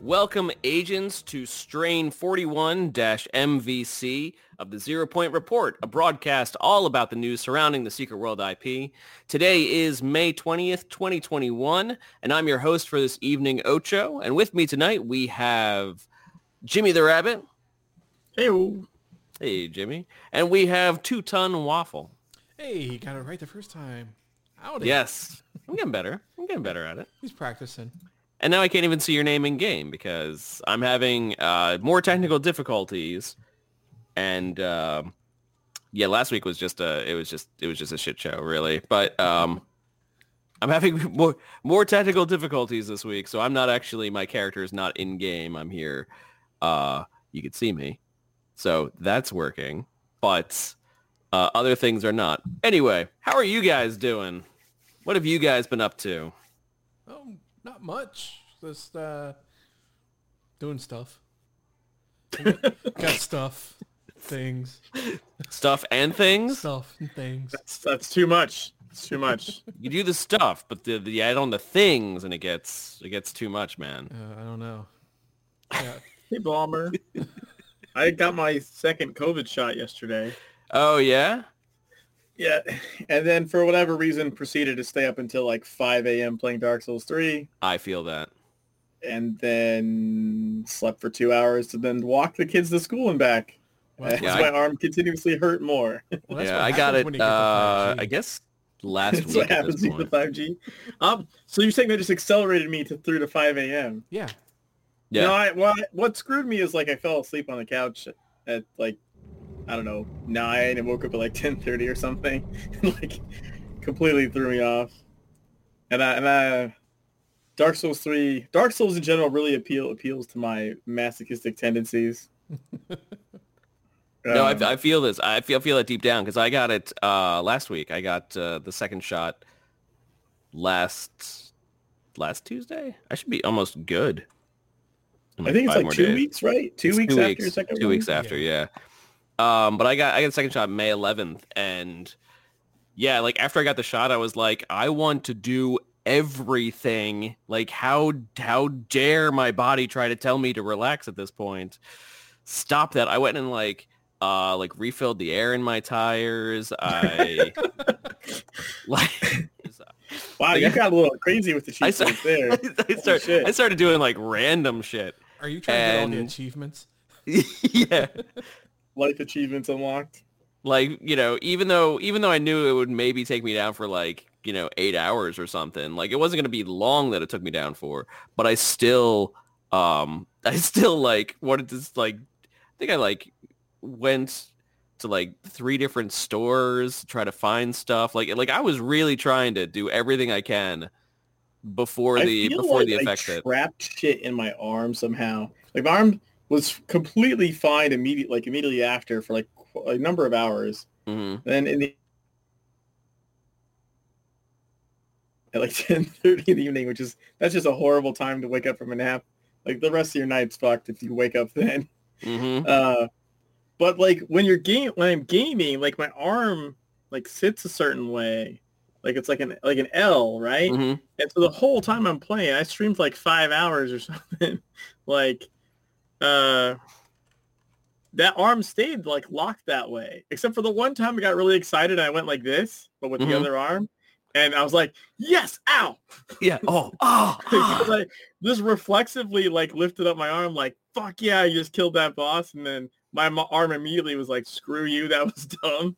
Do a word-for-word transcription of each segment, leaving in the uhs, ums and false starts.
Welcome, agents, to Strain forty-one M V C of the Zero Point Report, a broadcast all about the news surrounding the Secret World I P. Today is May twentieth, twenty twenty-one, and I'm your host for this evening, Ocho. And with me tonight, we have Jimmy the Rabbit. Hey-o. Hey, Jimmy. And we have Two Ton Waffle. Hey, he got it right the first time. Howdy. Yes. I'm getting better. I'm getting better at it. He's practicing. And now I can't even see your name in game because I'm having uh, more technical difficulties. And uh, yeah, last week was just a it was just it was just a shit show, really. But um, I'm having more more technical difficulties this week, so I'm not actually my character is not in game. I'm here. Uh, you can see me, so that's working. But uh, other things are not. Anyway, how are you guys doing? What have you guys been up to? Um. Not much. Just uh, doing stuff. Got, got stuff, things, stuff and things. Stuff and things. That's, that's too much. It's too much. You do the stuff, but the the add on the things, and it gets it gets too much, man. Uh, I don't know. Yeah. Hey, Balmer. I got my second COVID shot yesterday. Oh yeah. Yeah, and then for whatever reason, proceeded to stay up until like five a.m. playing Dark Souls three. I feel that. And then slept for two hours to then walk the kids to school and back. Wow. As yeah, my I... arm continuously hurt more. Well, yeah, I got it, uh, I guess, last that's week. That's what happens with the five G. Um, so you're saying they just accelerated me to through to five a.m.? Yeah. Yeah. No, I, well, I, what screwed me is like I fell asleep on the couch at, at like, I don't know, nine and woke up at like ten thirty or something. Like, completely threw me off. And I, and I, Dark Souls three, Dark Souls in general really appeal appeals to my masochistic tendencies. um, no, I, I feel this. I feel feel it deep down because I got it uh, last week. I got uh, the second shot last last Tuesday. I should be almost good. Like I think it's like two days. weeks, right? Two it's weeks two after weeks, your second. Two one? weeks after, yeah. yeah. Um, but I got I got a second shot May eleventh, and yeah, like after I got the shot, I was like, I want to do everything. Like, how how dare my body try to tell me to relax at this point? Stop that! I went and like uh like refilled the air in my tires. I like. Wow, like, you got a little crazy with the cheat codes there. I, I, started, I started doing like random shit. Are you trying and, to get all the achievements? Yeah. Life achievements unlocked. Like, you know, even though even though I knew it would maybe take me down for like, you know, eight hours or something, like it wasn't going to be long that it took me down for, but I still, um, I still like wanted to like, I think I like went to like three different stores to try to find stuff. Like, like I was really trying to do everything I can before the, before the effect. I feel like I trapped shit in my arm somehow. Like my arm was completely fine immediately, like immediately after for like a number of hours. Mm-hmm. Then in the at like ten thirty in the evening, which is that's just a horrible time to wake up from a nap. Like the rest of your night's fucked if you wake up then. Mm-hmm. Uh, but like when you're game, when I'm gaming, like my arm like sits a certain way, like it's like an like an L, right? Mm-hmm. And so the whole time I'm playing, I streamed for like five hours or something, like. Uh, that arm stayed like locked that way, except for the one time I got really excited and I went like this, but with mm-hmm. the other arm, and I was like, "Yes, ow!" Yeah, oh, oh, ah. Like, just reflexively like lifted up my arm, like "Fuck yeah!" I just killed that boss, and then my arm immediately was like, "Screw you, that was dumb."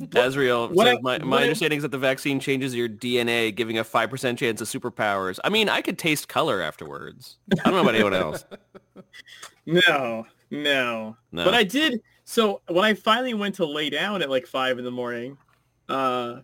Asriel says, my, my understanding is that the vaccine changes your D N A, giving a five percent chance of superpowers. I mean, I could taste color afterwards. I don't know about anyone else. No, no, no. But I did. So when I finally went to lay down at like five in the morning, uh,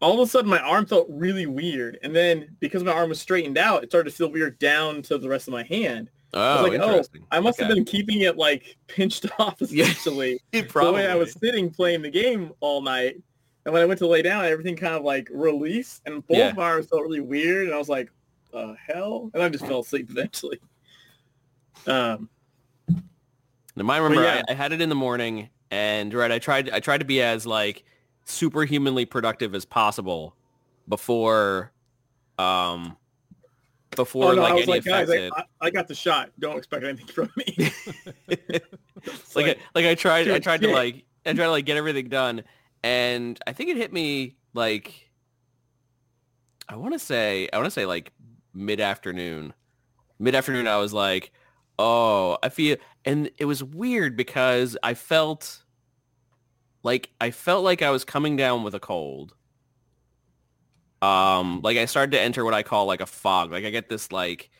all of a sudden my arm felt really weird. And then because my arm was straightened out, it started to feel weird down to the rest of my hand. Oh, I was like, interesting. Oh, I must okay. have been keeping it like pinched off essentially. Yeah, the way I was sitting playing the game all night, and when I went to lay down, everything kind of like released, and both yeah. bars felt really weird, and I was like, "The hell!" And I just fell asleep eventually. Um, now I remember yeah. I, I had it in the morning, and right, I tried, I tried to be as like superhumanly productive as possible before, um, before oh, no, like I was any like, guys, I, I, I got the shot. Don't expect anything from me. It's like, like, I, like I tried, shit, I tried shit. to like, I tried to like get everything done, and I think it hit me like, I want to say, I want to say like mid afternoon, mid afternoon. I was like, oh, I feel, and it was weird because I felt like I felt like I was coming down with a cold. Um, like I started to enter what I call like a fog. Like I get this like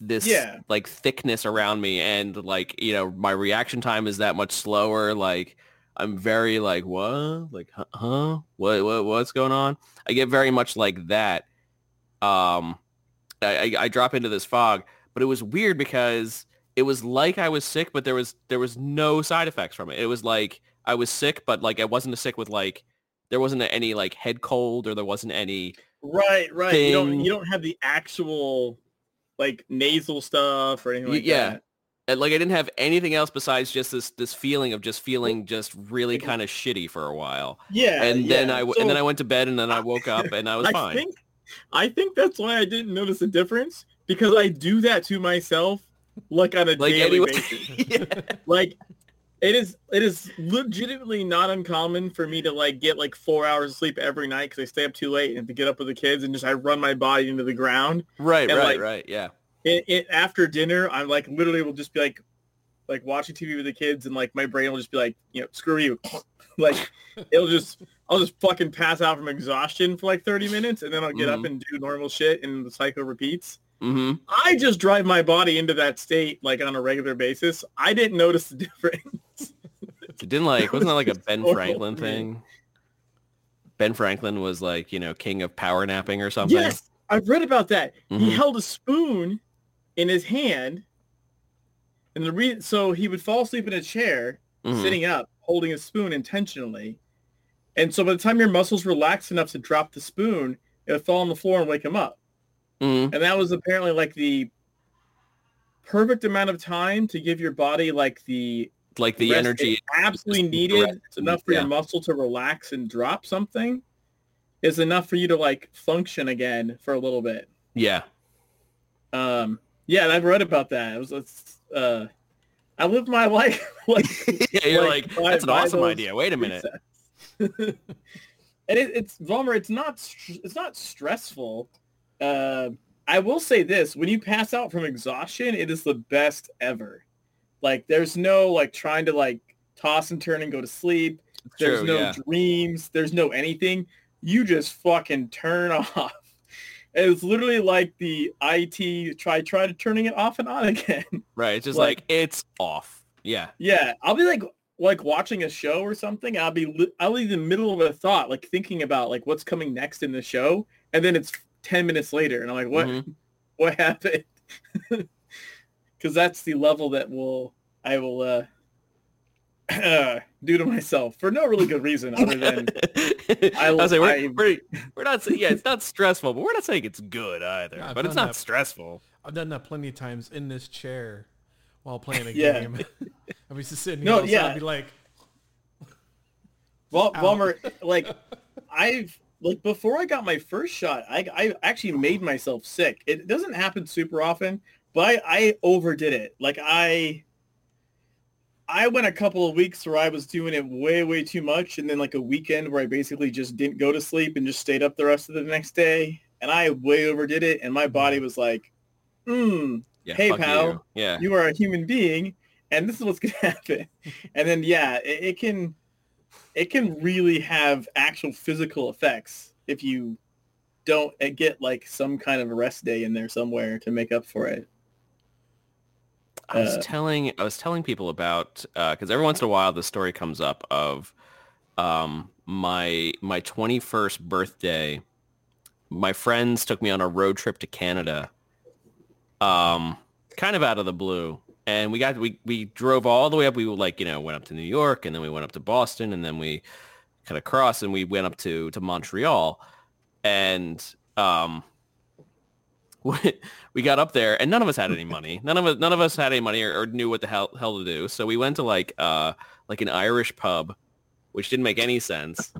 this yeah. like thickness around me, and like, you know, my reaction time is that much slower. Like I'm very like, what? Like, huh? huh? What, what? What's going on? I get very much like that. Um, I, I, I drop into this fog, but it was weird because it was like I was sick, but there was there was no side effects from it. It was like I was sick, but like I wasn't sick with like. There wasn't any like head cold, or there wasn't any right, right. thing. You don't you don't have the actual like nasal stuff or anything like yeah. that. Yeah, like I didn't have anything else besides just this this feeling of just feeling just really kind of shitty for a while. Yeah, and yeah. then I so, and then I went to bed, and then I woke up and I was I fine. Think, I think that's why I didn't notice a difference, because I do that to myself like on a like daily anyway. basis. yeah. Like. It is it is legitimately not uncommon for me to like get like four hours of sleep every night because I stay up too late and have to get up with the kids, and just I run my body into the ground. Right, and, right, like, right, yeah. It, it, after dinner, I'm like literally will just be like like watching T V with the kids, and like my brain will just be like, you know, screw you. Like it'll just I'll just fucking pass out from exhaustion for like thirty minutes, and then I'll get mm-hmm. up and do normal shit, and the cycle repeats. Mm-hmm. I just drive my body into that state like on a regular basis. I didn't notice the difference. It didn't like wasn't that like a Ben Franklin thing? Ben Franklin was like, you know, king of power napping or something. Yes, I've read about that. Mm-hmm. He held a spoon in his hand, and the reason so he would fall asleep in a chair, mm-hmm. sitting up, holding a spoon intentionally. And so by the time your muscles relax enough to drop the spoon, it would fall on the floor and wake him up. Mm-hmm. And that was apparently like the perfect amount of time to give your body like the like the rest energy absolutely needed. Rest. It's enough for yeah. your muscle to relax and drop something. It's enough for you to like function again for a little bit. Yeah. Um, yeah. And I've read about that. It was, it's, uh, I lived my life. Like, yeah, you're like, like by, that's an awesome idea. Wait a minute. And it, it's Vollmer. It's not, it's not stressful. Uh, I will say this, when you pass out from exhaustion, it is the best ever. Like, there's no, like, trying to, like, toss and turn and go to sleep. There's True, no yeah. dreams. There's no anything. You just fucking turn off. It was literally like the I T try, try to turning it off and on again. Right. It's just like, like, it's off. Yeah. Yeah. I'll be, like, like watching a show or something. I'll be, li- I'll be in the middle of a thought, like, thinking about, like, what's coming next in the show. And then it's ten minutes later. And I'm like, what, mm-hmm. what happened? Because that's the level that will I will uh, uh, do to myself for no really good reason other than I, I was like, we're, I, we're, we're not yeah it's not stressful, but we're not saying it's good either. Yeah, but it's not that, stressful. I've done that plenty of times in this chair while playing a yeah. game. I used to sit and no, yeah. I'd be like, well, Vollmer, like I've like before I got my first shot, I I actually made myself sick. It doesn't happen super often. But I, I overdid it. Like, I I went a couple of weeks where I was doing it way, way too much, and then, like, a weekend where I basically just didn't go to sleep and just stayed up the rest of the next day, and I way overdid it, and my body was like, hmm, yeah, hey, pal, you. Yeah. you are a human being, and this is what's going to happen. And then, yeah, it, it can it can really have actual physical effects if you don't get, like, some kind of a rest day in there somewhere to make up for it. I was telling I was telling people about uh, because every once in a while the story comes up of um, my my twenty-first birthday. My friends took me on a road trip to Canada, um, kind of out of the blue, and we got we we drove all the way up. We were like you know went up to New York, and then we went up to Boston, and then we kind of crossed and we went up to to Montreal, and. Um, We got up there and none of us had any money. None of us, none of us had any money or, or knew what the hell hell to do. So we went to like uh like an Irish pub, which didn't make any sense.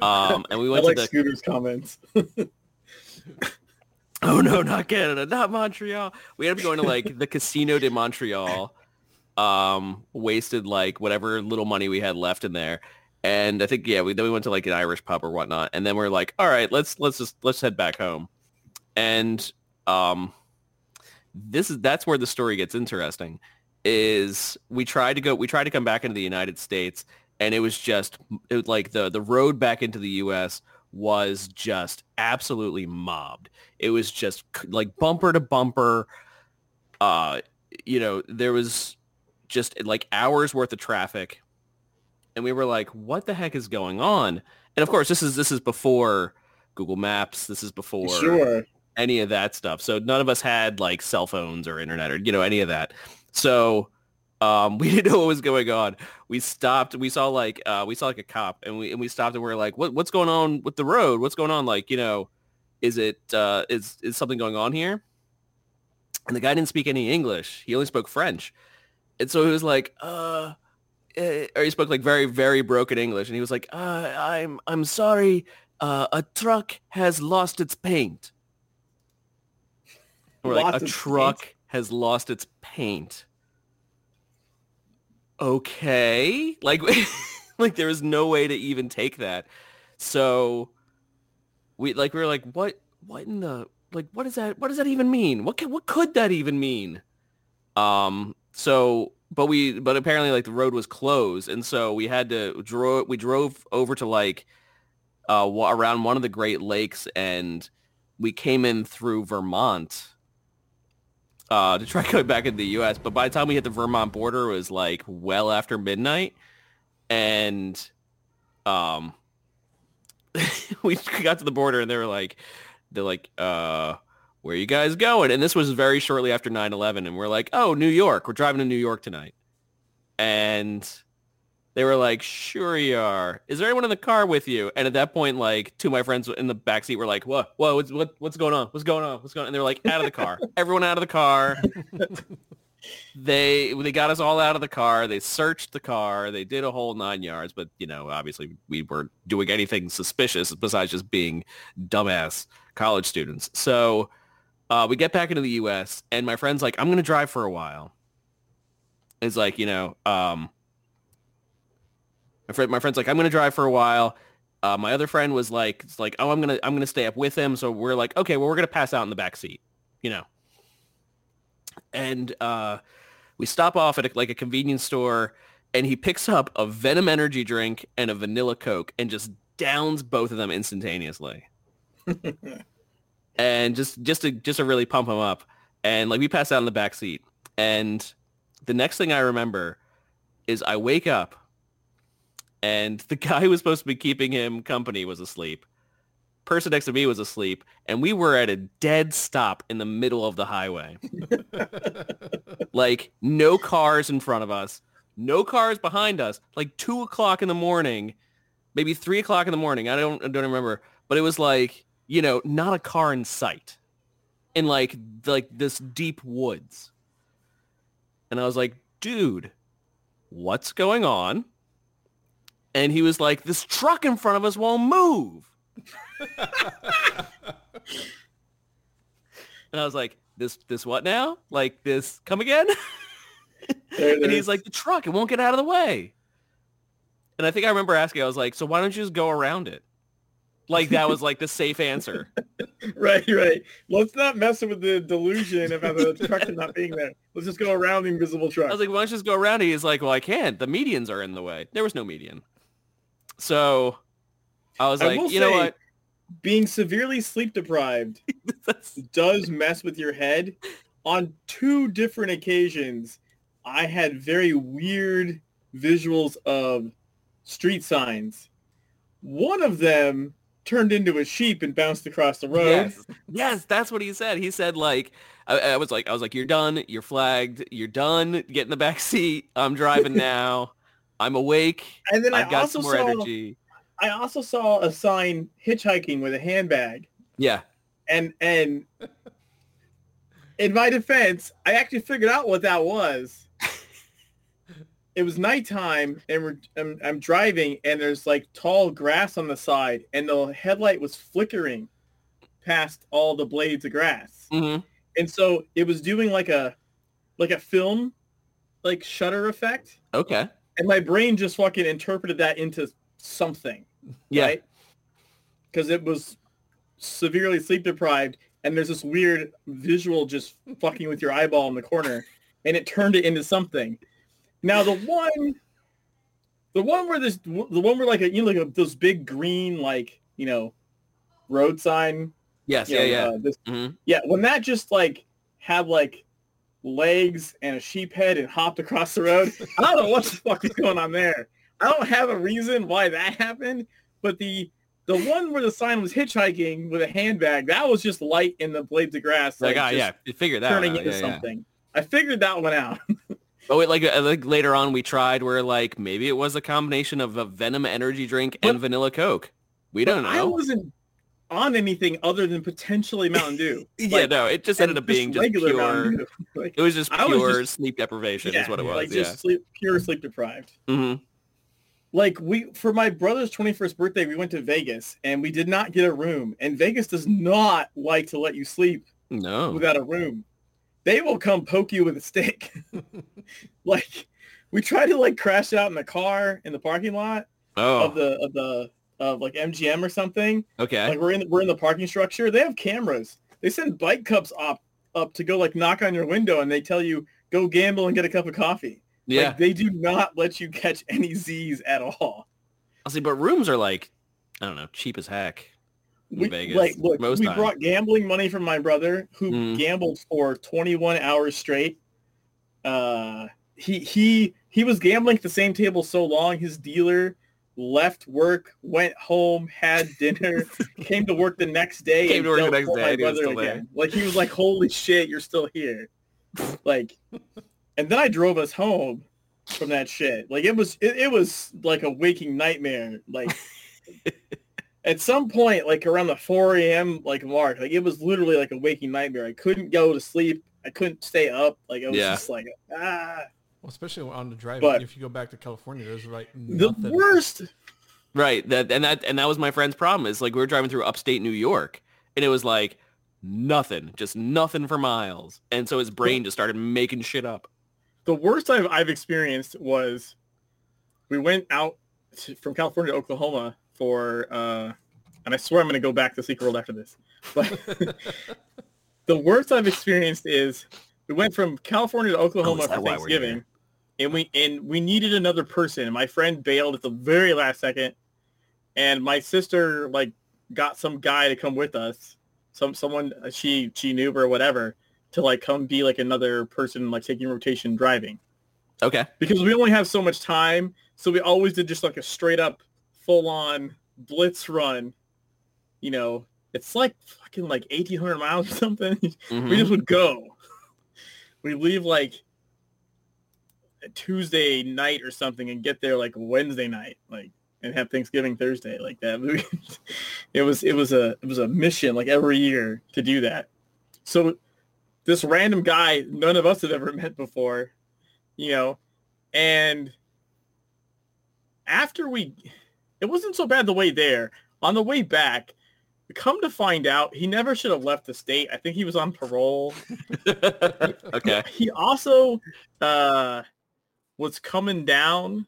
Um, and we went I like to the Scooter's comments. Oh no, not Canada, not Montreal. We ended up going to like the Casino de Montreal. Um, wasted like whatever little money we had left in there, and I think yeah, we then we went to like an Irish pub or whatnot, and then we we're like, all right, let's let's just let's head back home, and um, this is that's where the story gets interesting. Is we tried to go, we tried to come back into the United States, and it was just it was like the the road back into the U S was just absolutely mobbed. It was just like bumper to bumper. Uh, you know, there was just like hours worth of traffic, and we were like, what the heck is going on? And of course this is this is before Google Maps, this is before sure. any of that stuff, so none of us had like cell phones or internet or you know any of that, so um we didn't know what was going on. We stopped, we saw like uh we saw like a cop, and we and we stopped, and we we're like, what what's going on with the road, what's going on, like you know is it uh is is something going on here? And the guy didn't speak any English, he only spoke French. And so he was like, uh, or he spoke like very, very broken English. And he was like, uh, I'm, I'm sorry. Uh, a truck has lost its paint. Or like a truck paint. has lost its paint. Okay. Like, like there was no way to even take that. So we like, we were like, what, what in the, like, what is that? What does that even mean? What can, what could that even mean? Um, So, but we, but apparently like the road was closed. And so we had to draw, we drove over to like uh, around one of the Great Lakes, and we came in through Vermont uh, to try going back into the U S. But by the time we hit the Vermont border, it was like well after midnight. And um, we got to the border, and they were like, they're like, uh, where are you guys going? And this was very shortly after nine eleven. And we're like, oh, New York. We're driving to New York tonight. And they were like, sure you are. Is there anyone in the car with you? And at that point, like two of my friends in the backseat were like, whoa, whoa, what's, what, what's going on? What's going on? What's going on? And they were like, out of the car. Everyone out of the car. They they got us all out of the car. They searched the car. They did a whole nine yards. But, you know, obviously we weren't doing anything suspicious besides just being dumbass college students. So... Uh, we get back into the U S, and my friend's like, I'm going to drive for a while. It's like, you know, um, my friend, my friend's like, I'm going to drive for a while. Uh, my other friend was like, it's like, oh, I'm going to, I'm going to stay up with him. So we're like, okay, well, we're going to pass out in the back seat, you know? And, uh, we stop off at a, like a convenience store, and he picks up a Venom Energy drink and a vanilla Coke and just downs both of them instantaneously. And just, just to just to really pump him up. And like we passed out in the back seat. And the next thing I remember is I wake up, and the guy who was supposed to be keeping him company was asleep. Person next to me was asleep, and we were at a dead stop in the middle of the highway. Like no cars in front of us, no cars behind us, like two o'clock in the morning, maybe three o'clock in the morning. I don't I don't remember. But it was like, you know, not a car in sight, in like like this deep woods. And I was like, dude, what's going on? And he was like, this truck in front of us won't move. And I was like, this this what now? Like this, come again? And he's like, the truck, it won't get out of the way. And I think I remember asking, I was like, so why don't you just go around it? Like that was like the safe answer. Right, right. Let's not mess with the delusion about the truck not being there. Let's just go around the invisible truck. I was like, well, let's just go around it. He's like, well, I can't. The medians are in the way. There was no median. So I was I like, you know what? Being severely sleep deprived does mess with your head. On two different occasions, I had very weird visuals of street signs. One of them turned into a sheep and bounced across the road. Yes, yes, that's what he said. He said, like, I, I was like, I was like, you're done. You're flagged. You're done. Get in the back seat. I'm driving now. I'm awake. And then I've I got also some more saw, energy. I also saw a sign hitchhiking with a handbag. Yeah. And and in my defense, I actually figured out what that was. It was nighttime, and we're, I'm, I'm driving, and there's like tall grass on the side, and the headlight was flickering past all the blades of grass. Mm-hmm. And so it was doing like a like a film, like shutter effect. Okay. And my brain just fucking interpreted that into something. Yeah. Right? Because it was severely sleep deprived, and there's this weird visual just fucking with your eyeball in the corner, and it turned it into something. Now the one, the one where this, the one where like a, you know, like a, those big green, like, you know, road sign. Yes. Yeah. Know, yeah. Uh, this, mm-hmm. Yeah. When that just like had like legs and a sheep head and hopped across the road, I don't know what the fuck is going on there. I don't have a reason why that happened, but the, the one where the sign was hitchhiking with a handbag, that was just light in the blades of grass. Like, like oh, yeah, I figured that turning out. into yeah, something. Yeah. I figured that one out. Oh, wait, like, like later on we tried where, like, maybe it was a combination of a Venom Energy drink but, and Vanilla Coke. We don't know. I wasn't on anything other than potentially Mountain Dew. Like, yeah, no, it just ended up being just, just pure. Like, it was just pure was just, sleep deprivation yeah, is what it was. Like, yeah. just sleep, pure sleep deprived. Mm-hmm. Like, we, for my brother's twenty-first birthday, we went to Vegas, and we did not get a room. And Vegas does not like to let you sleep no. without a room. They will come poke you with a stick. Like, we tried to, like, crash out in the car in the parking lot oh. of the, of the of like, M G M or something. Okay. Like, we're in, we're in the parking structure. They have cameras. They send bike cups up, up to go, like, knock on your window, and they tell you, go gamble and get a cup of coffee. Yeah, like, they do not let you catch any Z's at all. I'll see, but rooms are like, I don't know, cheap as heck in we, Vegas. Like, look, most we time. brought gambling money from my brother, who mm. gambled for twenty-one hours straight. Uh, he he he was gambling at the same table so long. His dealer left work, went home, had dinner, came to work the next day. Came and to work the next day. My brother again. There. Like, he was like, "Holy shit, you're still here!" Like. And then I drove us home from that shit. Like, it was, it, it was like a waking nightmare. Like, at some point, like around the four a.m. like mark, like it was literally like a waking nightmare. I couldn't go to sleep. I couldn't stay up. Like, I was yeah. just like, ah. Well, especially on the drive. But if you go back to California, there's like nothing. The worst. Right. That and that and that was my friend's problem. Is like we were driving through upstate New York, and it was like nothing, just nothing for miles. And so his brain just started making shit up. The worst I've, I've experienced was we went out to, from California to Oklahoma for, uh, and I swear I'm going to go back to Secret World after this, but the worst I've experienced is we went from California to Oklahoma oh, for Thanksgiving, and we and we needed another person, and my friend bailed at the very last second, and my sister like got some guy to come with us, some someone she she knew or whatever, to like come be like another person like taking rotation driving. Okay. Because we only have so much time, so we always did just like a straight up full on blitz run. You know, it's like fucking like eighteen hundred miles or something. Mm-hmm. We just would go. We leave like a Tuesday night or something and get there like Wednesday night, like, and have Thanksgiving Thursday like that. It was it was a it was a mission like every year to do that. So this random guy none of us had ever met before, you know, and after we, it wasn't so bad the way there. On the way back, we come to find out he never should have left the state. I think he was on parole. Okay. He also uh, was coming down.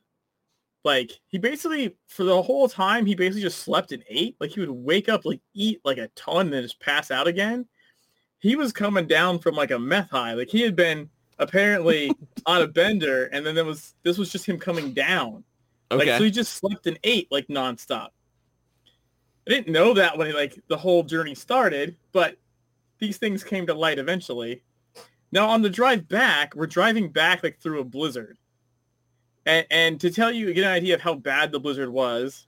Like, he basically, for the whole time, he basically just slept and ate. Like, he would wake up, like, eat, like, a ton, and then just pass out again. He was coming down from like a meth high. Like, he had been apparently on a bender, and then there was this was just him coming down. Okay. Like, so he just slept and ate like nonstop. I didn't know that when like the whole journey started, but these things came to light eventually. Now on the drive back, we're driving back like through a blizzard. And and to tell you, get an idea of how bad the blizzard was,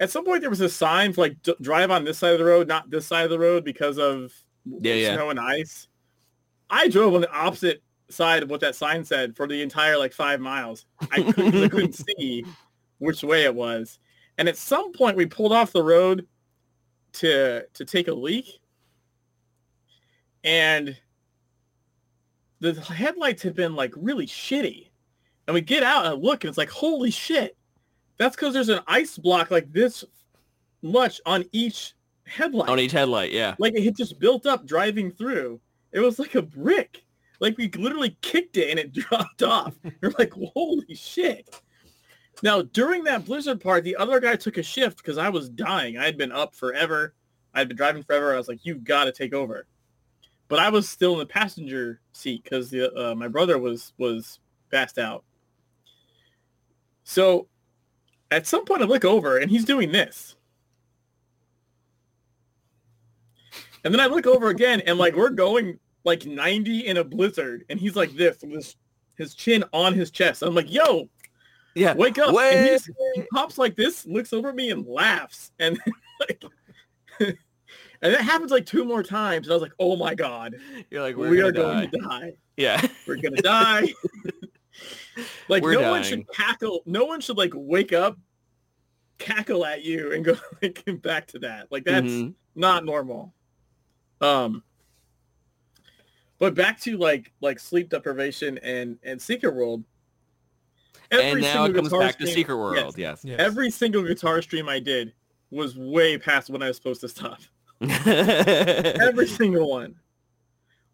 at some point there was a sign for like d- drive on this side of the road, not this side of the road, because of yeah, yeah. snow and ice. I drove on the opposite side of what that sign said for the entire like five miles. I couldn't, I couldn't see which way it was. And at some point we pulled off the road to to take a leak, and the headlights had been like really shitty. And we get out and look, and it's like, holy shit. That's because there's an ice block like this much on each headlight. On each headlight, yeah. Like, it just built up driving through. It was like a brick. Like, we literally kicked it and it dropped off. You're like, holy shit. Now, during that blizzard part, the other guy took a shift because I was dying. I had been up forever. I had been driving forever. I was like, you've got to take over. But I was still in the passenger seat because uh, my brother was, was passed out. So at some point I look over and he's doing this. And then I look over again and like we're going like ninety in a blizzard and he's like this, with his chin on his chest. I'm like, yo, yeah, wake up. Wait. And he, just, he hops like this, looks over at me and laughs. And like, and that happens like two more times. And I was like, oh my God. You're like, we're we are going to die. Yeah. We're going to die. Like We're no dying. One should cackle. No one should like wake up, cackle at you, and go like back to that. Like that's mm-hmm. not normal. Um, but back to like like sleep deprivation and and Secret World. Every and now it comes back stream, to Secret World. Yes. Yes. yes. Every single guitar stream I did was way past when I was supposed to stop. Every single one.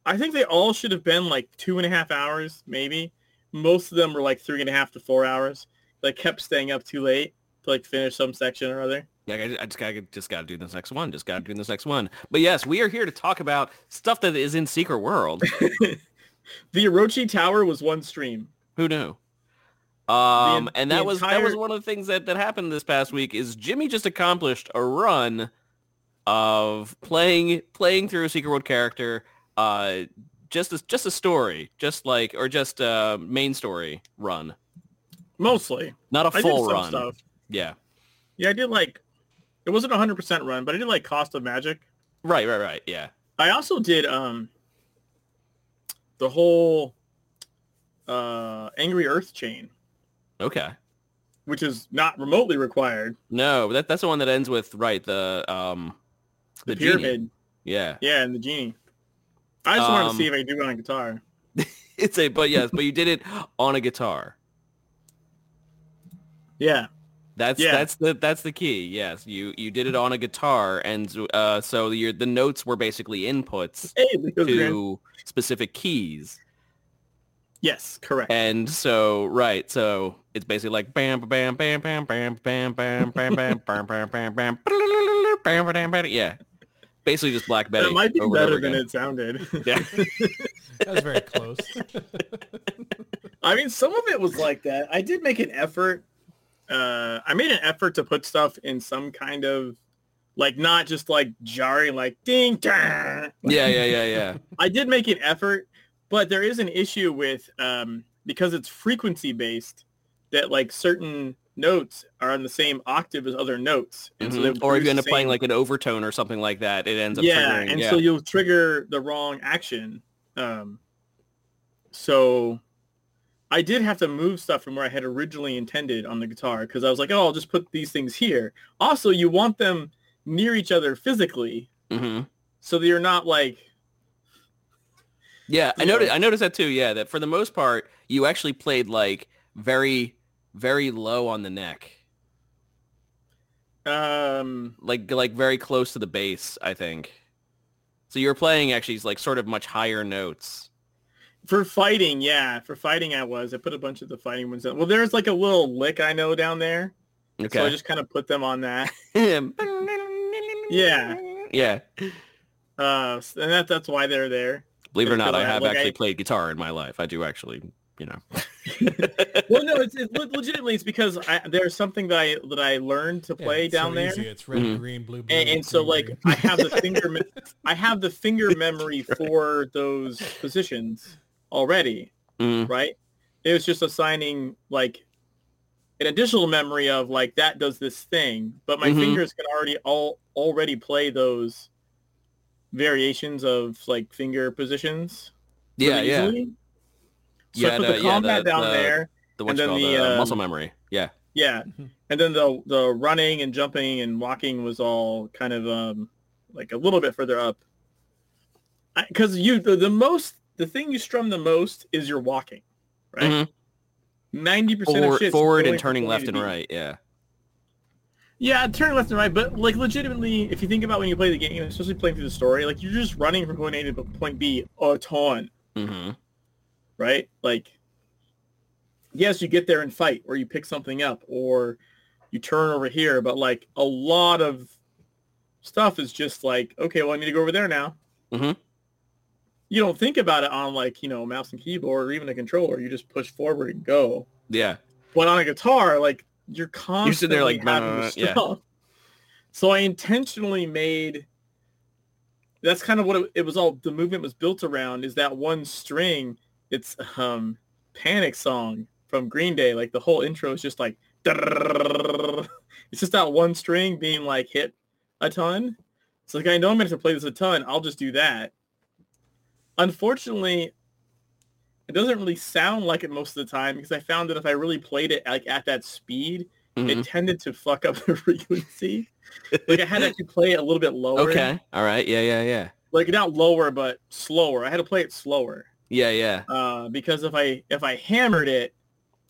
I think they all should have been like two and a half hours, maybe. Most of them were like three and a half to four hours. I like kept staying up too late to like finish some section or other. Yeah, I just, I just gotta just gotta do this next one. Just gotta do this next one. But yes, we are here to talk about stuff that is in Secret World. The Orochi Tower was one stream. Who knew? Um, the, and that entire... was that was one of the things that, that happened this past week. Is Jimmy just accomplished a run of playing playing through a Secret World character? Uh. Just a, just a story, just like, or just a main story run. Mostly. Not a full run. I did some stuff. Yeah. Yeah, I did like, it wasn't a one hundred percent run, but I did like Cost of Magic. Right, right, right, yeah. I also did um the whole uh, Angry Earth chain. Okay. Which is not remotely required. No, that that's the one that ends with, right, the um the, the pyramid. Genie. Yeah. Yeah, and the genie. I just um, wanted to see if I could do it on a guitar. It's a but yes, but you did it on a guitar. Yeah, that's yeah. that's the that's the key. Yes, you you did it on a guitar, and uh, so your the notes were basically inputs hey, to grand. specific keys. Yes, correct. And so right, so it's basically like bam, bam, bam, bam, bam, bam, bam, bam, bam, bam, bam, bam, bam, bam, bam, bam, yeah. Basically just Black Betty. It might be over better than it sounded. Yeah. That was very close. I mean, some of it was like that. I did make an effort. Uh, I made an effort to put stuff in some kind of, like, not just, like, jarring, like, ding, dang. Like, yeah, yeah, yeah, yeah. I did make an effort, but there is an issue with, um, because it's frequency-based, that, like, certain... notes are on the same octave as other notes, and mm-hmm. so or if you end up same... playing like an overtone or something like that, it ends up yeah, triggering. And yeah. so you'll trigger the wrong action. Um, so I did have to move stuff from where I had originally intended on the guitar because I was like, oh, I'll just put these things here. Also, you want them near each other physically, mm-hmm. so that you're not like. Yeah, I noticed. I noticed that too. Yeah, that for the most part, you actually played like very. Very low on the neck. Um, like like very close to the bass, I think. So you were playing actually like sort of much higher notes. For fighting, yeah, for fighting I was. I put a bunch of the fighting ones down. Well, there's like a little lick I know down there. Okay. So I just kind of put them on that. yeah. Yeah. Uh, and that that's why they're there. Believe it or not, I have like, actually I... played guitar in my life. I do actually. You know. Well, no, it's, it's legitimately it's because I, there's something that I that I learned to play yeah, down so there. Easy. It's red, mm-hmm. green, blue, blue, and, and blue, so like green. I have the finger, me- I have the finger memory for those positions already, mm. right? It was just assigning like an additional memory of like that does this thing, but my mm-hmm. fingers can already all already play those variations of like finger positions. Yeah, yeah. Easily. So yeah, I put the, the combat yeah, the, down the, there, the, and then called, the uh, muscle memory. Yeah, yeah, mm-hmm. and then the the running and jumping and walking was all kind of um like a little bit further up. Because you the, the most the thing you strum the most is your walking, right? Ninety mm-hmm. percent of shit forward and turning left and right. Yeah. Yeah, turn left and right, but, like, legitimately, if you think about when you play the game, especially playing through the story, like, you're just running from point A to point B a ton. Mm-hmm. Right? Like, yes, you get there and fight, or you pick something up, or you turn over here, but, like, a lot of stuff is just like, okay, well, I need to go over there now. Mm-hmm. You don't think about it on, like, you know, mouse and keyboard, or even a controller. You just push forward and go. Yeah. But on a guitar, like, you're constantly you're sitting there like, having uh, stuff. Yeah. So I intentionally made, that's kind of what it, it was all, the movement was built around, is that one string. It's um Panic Song from Green Day. Like, the whole intro is just like, it's just that one string being like hit a ton. So like, I know I'm going to play this a ton. I'll just do that. Unfortunately, it doesn't really sound like it most of the time, because I found that if I really played it like at that speed, mm-hmm. it tended to fuck up the frequency. Like, I had to actually play it a little bit lower. Okay. All right. Yeah, yeah, yeah. Like, not lower, but slower. I had to play it slower. Yeah, yeah. Uh, because if I if I hammered it...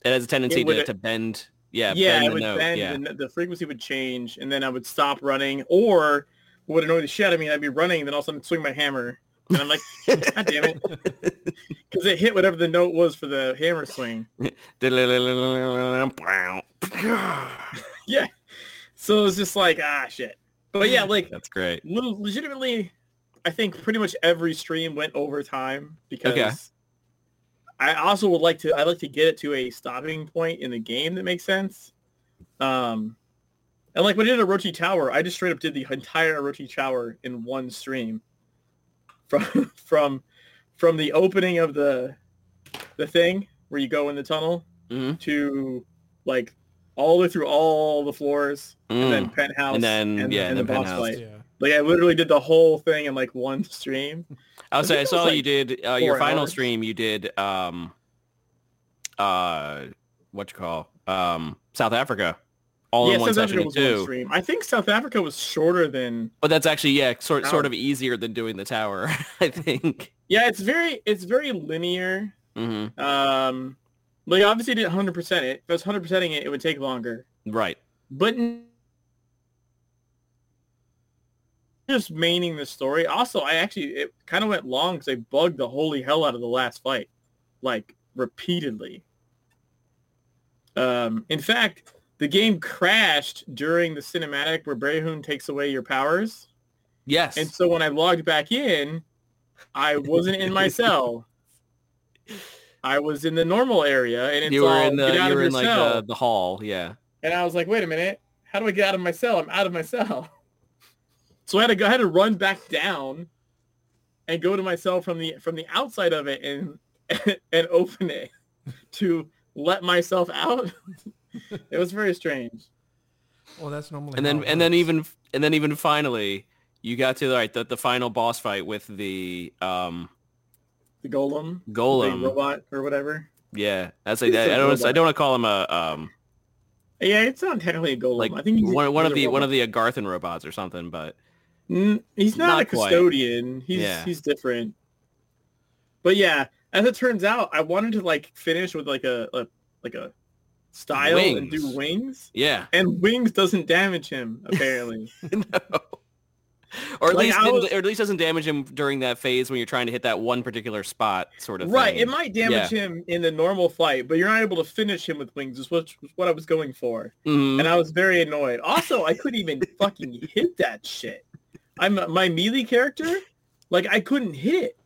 It has a tendency would, to, to bend. Yeah, yeah, bend it would the note. bend, yeah. and the frequency would change, and then I would stop running, or what would annoy the shit out of me, I'd be running, and then all of a sudden I'd swing my hammer. And I'm like, God damn it. Because it hit whatever the note was for the hammer swing. Yeah. So it was just like, ah, shit. But yeah, like, that's great. Legitimately, I think pretty much every stream went over time, because okay. I also would like to, I like to get it to a stopping point in the game that makes sense. Um, and like when I did Orochi Tower, I just straight up did the entire Orochi Tower in one stream. From from from the opening of the the thing where you go in the tunnel mm-hmm. to like all the way through all the floors mm. and then penthouse and then and, yeah, and, and the, the boss fight. Yeah. Like I literally did the whole thing in like one stream. I was I, I saw was, like, you did uh, your final hours. stream. You did um uh what you call um South Africa. All yeah, in one South session was one stream. I think South Africa was shorter than. But that's actually yeah, sort sort of easier than doing the tower. I think. Yeah, it's very it's very linear. Mm-hmm. Um, like obviously didn't hundred percent it. If I was hundred percenting it, it would take longer. Right. But just maining the story. Also, I actually it kind of went long because I bugged the holy hell out of the last fight, like repeatedly. Um, in fact. The game crashed during the cinematic where Brehun takes away your powers. Yes. And so when I logged back in, I wasn't in my cell. I was in the normal area, and it's you were all, in the get out you were of your in cell. like the, the hall, yeah. And I was like, wait a minute, how do I get out of my cell? I'm out of my cell. So I had to go, I had to run back down, and go to my cell from the from the outside of it and and open it to let myself out. It was very strange. Well, that's normally. And then, and works. then even, and then even finally, you got to like the, the final boss fight with the um, the golem, golem the robot or whatever. Yeah, that's like that. I don't, robot. I don't want to call him a. Um, yeah, it's not technically a golem. Like I think he's one, one of the robot. one of the Agarthan robots or something, but mm, he's not, not a custodian. Quite. He's yeah. he's different. But yeah, as it turns out, I wanted to like finish with like a, a like a. style wings. and do wings yeah and wings doesn't damage him apparently. No. or at like least was, or at least doesn't damage him during that phase when you're trying to hit that one particular spot sort of right thing. It might damage yeah. him in the normal fight, but you're not able to finish him with wings, which was what I was going for. Mm-hmm. And I was very annoyed. Also, I couldn't even fucking hit that shit. I'm my melee character, like I couldn't hit it.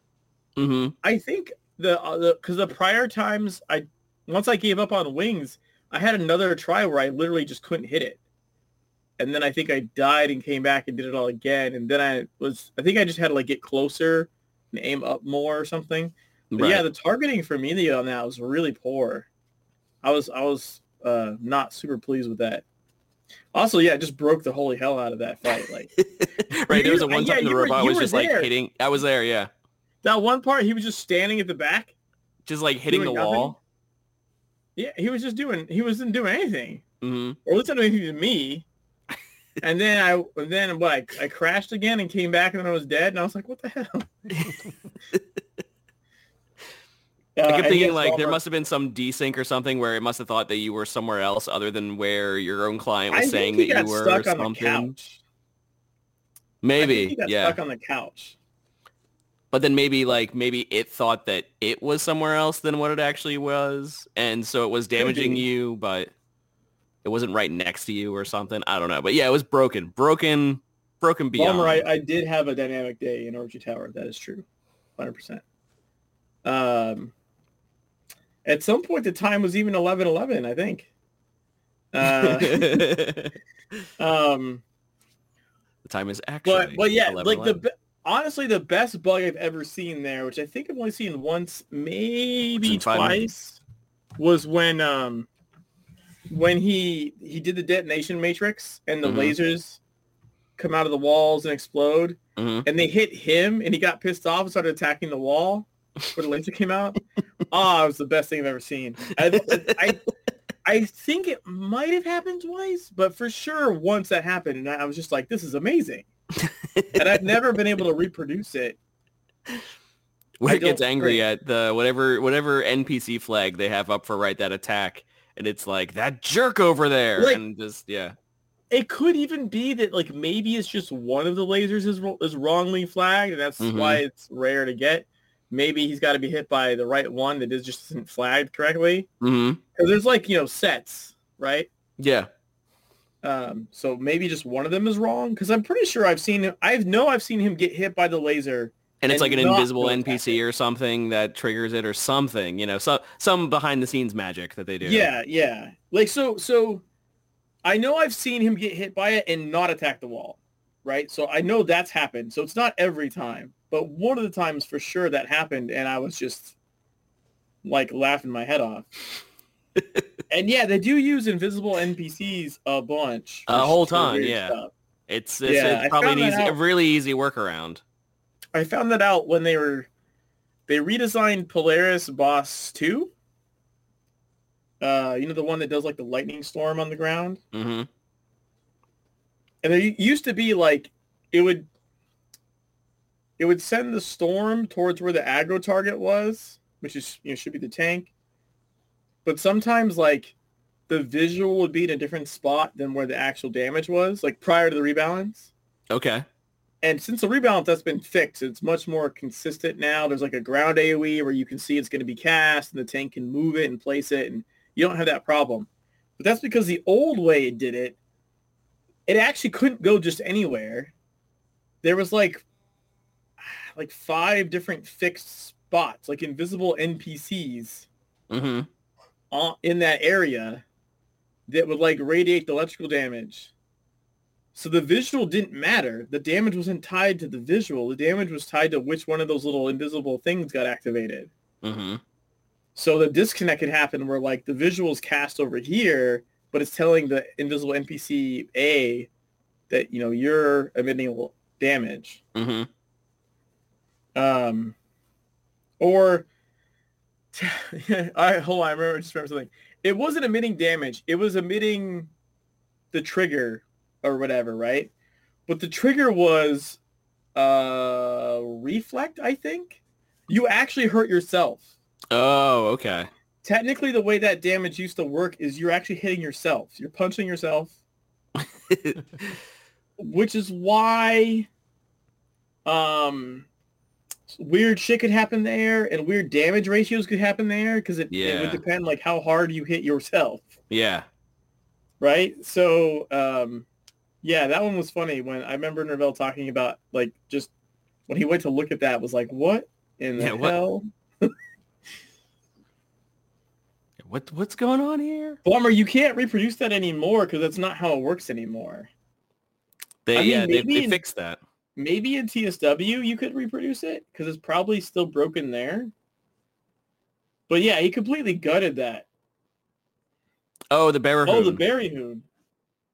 Mm-hmm. I think the uh, because the, the prior times I once I gave up on wings, I had another try where I literally just couldn't hit it. And then I think I died and came back and did it all again. And then I was, I think I just had to like get closer and aim up more or something. But right. yeah, the targeting for melee on that was really poor. I was, I was uh, not super pleased with that. Also, yeah, it just broke the holy hell out of that fight. Like, right. You, there was a one time yeah, the robot were, was just there. like hitting. I was there. Yeah. That one part, he was just standing at the back. Just like hitting the nothing. wall. Yeah, he was just doing, he wasn't doing anything. Mm-hmm. Or wasn't doing anything to me. And then I, and then like, I crashed again and came back and then I was dead. And I was like, what the hell? Uh, I kept thinking, like, there must have been some desync or something where it must have thought that you were somewhere else other than where your own client was I saying think he that got you were stuck something. On the couch. Maybe, I think he got yeah. stuck on the couch. But then maybe, like, maybe it thought that it was somewhere else than what it actually was, and so it was damaging maybe. you, but it wasn't right next to you or something. I don't know. But, yeah, it was broken. Broken. Broken beyond. Bomber, I, I did have a dynamic day in Orochi Tower. That is true. one hundred percent. Um... At some point, the time was even eleven eleven, I think. Uh, um, the time is actually But, but yeah, like the be- honestly, the best bug I've ever seen there, which I think I've only seen once, maybe twice, was when um, when he he did the detonation matrix and the mm-hmm. lasers come out of the walls and explode, mm-hmm. and they hit him, and he got pissed off and started attacking the wall. Where the laser came out, oh, it was the best thing I've ever seen. I, I, I think it might have happened twice, but for sure once that happened, and I was just like, "This is amazing," and I've never been able to reproduce it. Where it gets angry at the whatever whatever N P C flag they have up for right that attack, and it's like that jerk over there, like, and just yeah. It could even be that like maybe it's just one of the lasers is is wrongly flagged, and that's mm-hmm. why it's rare to get. Maybe he's got to be hit by the right one that is just isn't flagged correctly. Mm-hmm. Because there's like, you know, sets, right? Yeah. Um, so maybe just one of them is wrong. Because I'm pretty sure I've seen him. I know I've seen him get hit by the laser. And it's and like an invisible N P C or something that triggers it or something. You know, so, some behind-the-scenes magic that they do. Yeah, yeah. Like, so, so I know I've seen him get hit by it and not attack the wall, right? So I know that's happened. So it's not every time. But one of the times for sure that happened, and I was just, like, laughing my head off. And, yeah, they do use invisible N P Cs a bunch. A whole ton, yeah. Stuff. It's it's, yeah, it's probably an easy, a really easy workaround. I found that out when they were they redesigned Polaris Boss two. Uh, you know, the one that does, like, the lightning storm on the ground? Mm-hmm. And there used to be, like, it would... It would send the storm towards where the aggro target was, which is, you know, should be the tank. But sometimes, like, the visual would be in a different spot than where the actual damage was, like, prior to the rebalance. Okay. And since the rebalance, that's been fixed. It's much more consistent now. There's, like, a ground AoE where you can see it's going to be cast, and the tank can move it and place it, and you don't have that problem. But that's because the old way it did it, it actually couldn't go just anywhere. There was, like... like five different fixed spots, like invisible N P Cs mm-hmm. in that area that would like radiate the electrical damage. So the visual didn't matter. The damage wasn't tied to the visual. The damage was tied to which one of those little invisible things got activated. Mm-hmm. So the disconnect could happen where like the visual's cast over here, but it's telling the invisible N P C A that, you know, you're emitting damage. Mm-hmm. Um, or, I, hold on, I remember, just remember something. It wasn't emitting damage. It was emitting the trigger or whatever, right? But the trigger was uh, reflect, I think. You actually hurt yourself. Oh, okay. Technically, the way that damage used to work is you're actually hitting yourself. You're punching yourself. Which is why... um. Weird shit could happen there, and weird damage ratios could happen there, because it, yeah. it would depend like how hard you hit yourself. Yeah. Right? So, um, yeah, that one was funny. When I remember Nervell talking about, like, just when he went to look at that, was like, what in yeah, the what? hell? what What's going on here? Bummer, you can't reproduce that anymore, because that's not how it works anymore. They, I mean, yeah, they, they in- fixed that. Maybe in T S W you could reproduce it, because it's probably still broken there. But yeah, he completely gutted that. Oh, the Barrahoon. Oh, the Barrahoon.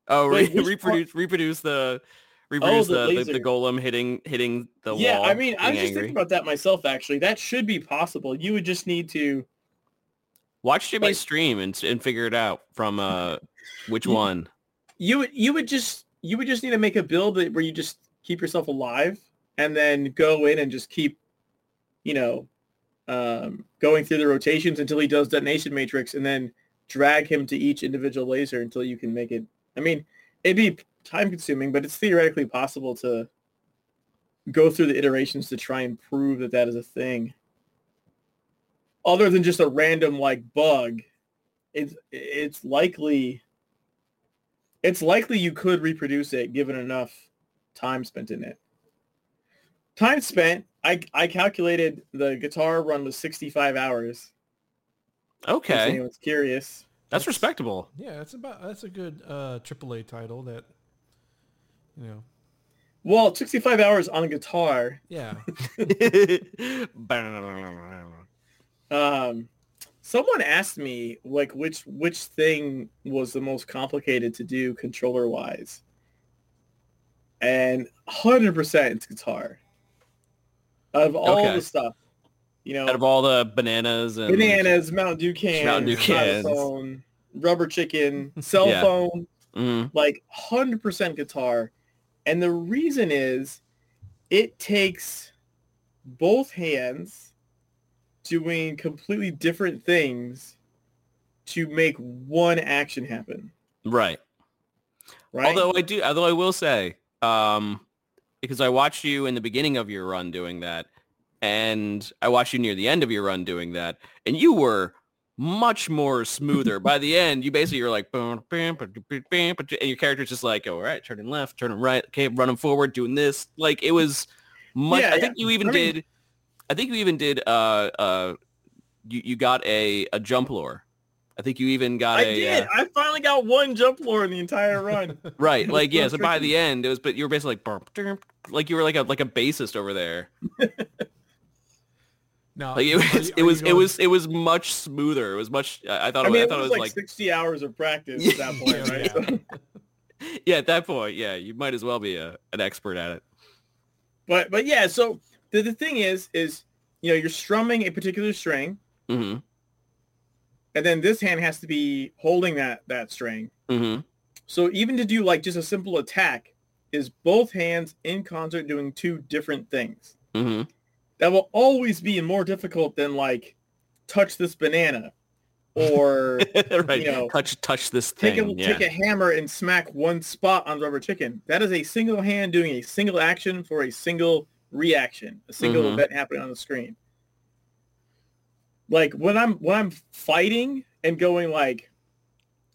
Oh, re- reproduce, part? reproduce the, reproduce oh, the, the, the, the golem hitting, hitting the yeah, wall. Yeah, I mean, I was just angry. thinking about that myself. Actually, that should be possible. You would just need to watch Jimmy's like, stream and and figure it out from uh, which you, one. You would, you would just, you would just need to make a build that, where you just keep yourself alive, and then go in and just keep, you know, um, going through the rotations until he does Detonation Matrix, and then drag him to each individual laser until you can make it. I mean, it'd be time-consuming, but it's theoretically possible to go through the iterations to try and prove that that is a thing. Other than just a random, like, bug, it's it's likely it's likely you could reproduce it given enough time spent in it. Time spent, I I calculated the guitar run was sixty-five hours. Okay. If anyone's curious. That's, that's respectable. Yeah, that's about that's a good uh, triple A title that, you know. Well, sixty-five hours on a guitar. Yeah. Um, someone asked me like which which thing was the most complicated to do controller wise, and one hundred percent it's guitar. Out of all okay. the stuff, you know, out of all the bananas and bananas, Mountain Dew cans, Mountain Dew cans, xylophone, rubber chicken, cell yeah. phone, mm-hmm. like one hundred percent guitar, and the reason is it takes both hands doing completely different things to make one action happen. Right. Right. Although I do, although I will say, um, because I watched you in the beginning of your run doing that, and I watched you near the end of your run doing that, and you were much more smoother. By the end, you basically were like, and your character's just like, oh, all right, turning left, turning right, okay, running forward, doing this. Like, it was much, yeah, I think yeah. you even I mean, did... I think you even did, uh, uh, you, you got a, a jump lure. I think you even got I a... I did. Uh, I finally got one jump lure in the entire run. Right. Like, yeah, so by the end, it was, but you were basically like, burp, derp, like you were like a, like a bassist over there. No. Like, it was, it was, it was, it was much smoother. It was much, I thought it, I mean, I thought it was, it was like, like sixty hours of practice at that point, right? Yeah. yeah, at that point, yeah, you might as well be a, an expert at it. But, but yeah, so... The thing is, is, you know, you're strumming a particular string, mm-hmm. and then this hand has to be holding that, that string. Mm-hmm. So even to do, like, just a simple attack is both hands in concert doing two different things. Mm-hmm. That will always be more difficult than, like, touch this banana or, right. you know, touch, touch this take thing. A, yeah. Take a hammer and smack one spot on the rubber chicken. That is a single hand doing a single action for a single... reaction, a single mm-hmm. event happening on the screen. Like when I'm when I'm fighting and going like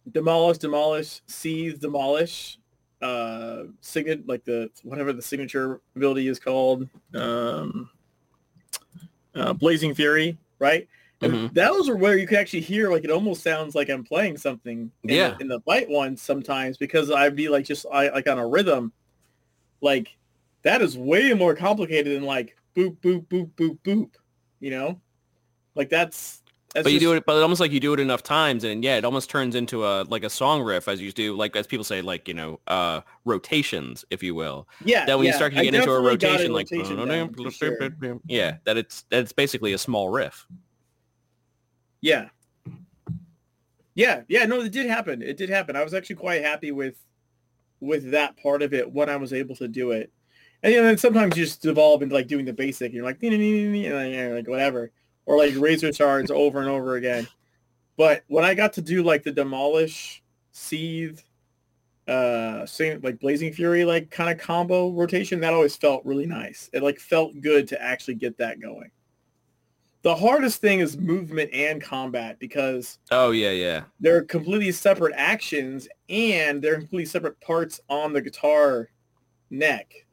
demolish, demolish, seize, demolish, uh, signet like the whatever the signature ability is called, um, uh, Blazing Fury, right? And mm-hmm. those are where you can actually hear like it almost sounds like I'm playing something. In yeah. The, in the fight ones sometimes because I'd be like just I like on a rhythm, like. That is way more complicated than like boop boop boop boop boop, you know, like that's. that's but you just... do it, but almost like you do it enough times, and yeah, it almost turns into a like a song riff as you do, like as people say, like you know, uh, rotations, if you will. Yeah. That when yeah. you start to get into a rotation, a like rotation down, sure. yeah, that it's that's basically a small riff. Yeah. Yeah, yeah, no, it did happen. It did happen. I was actually quite happy with, with that part of it when I was able to do it. And then sometimes you just devolve into like doing the basic. And you're like, nee, nee, nee, and you're like whatever, or like razor shards over and over again. But when I got to do like the demolish, seethe, uh, same, like Blazing Fury, like kind of combo rotation, that always felt really nice. It like felt good to actually get that going. The hardest thing is movement and combat because oh yeah yeah they're completely separate actions and they're completely separate parts on the guitar neck.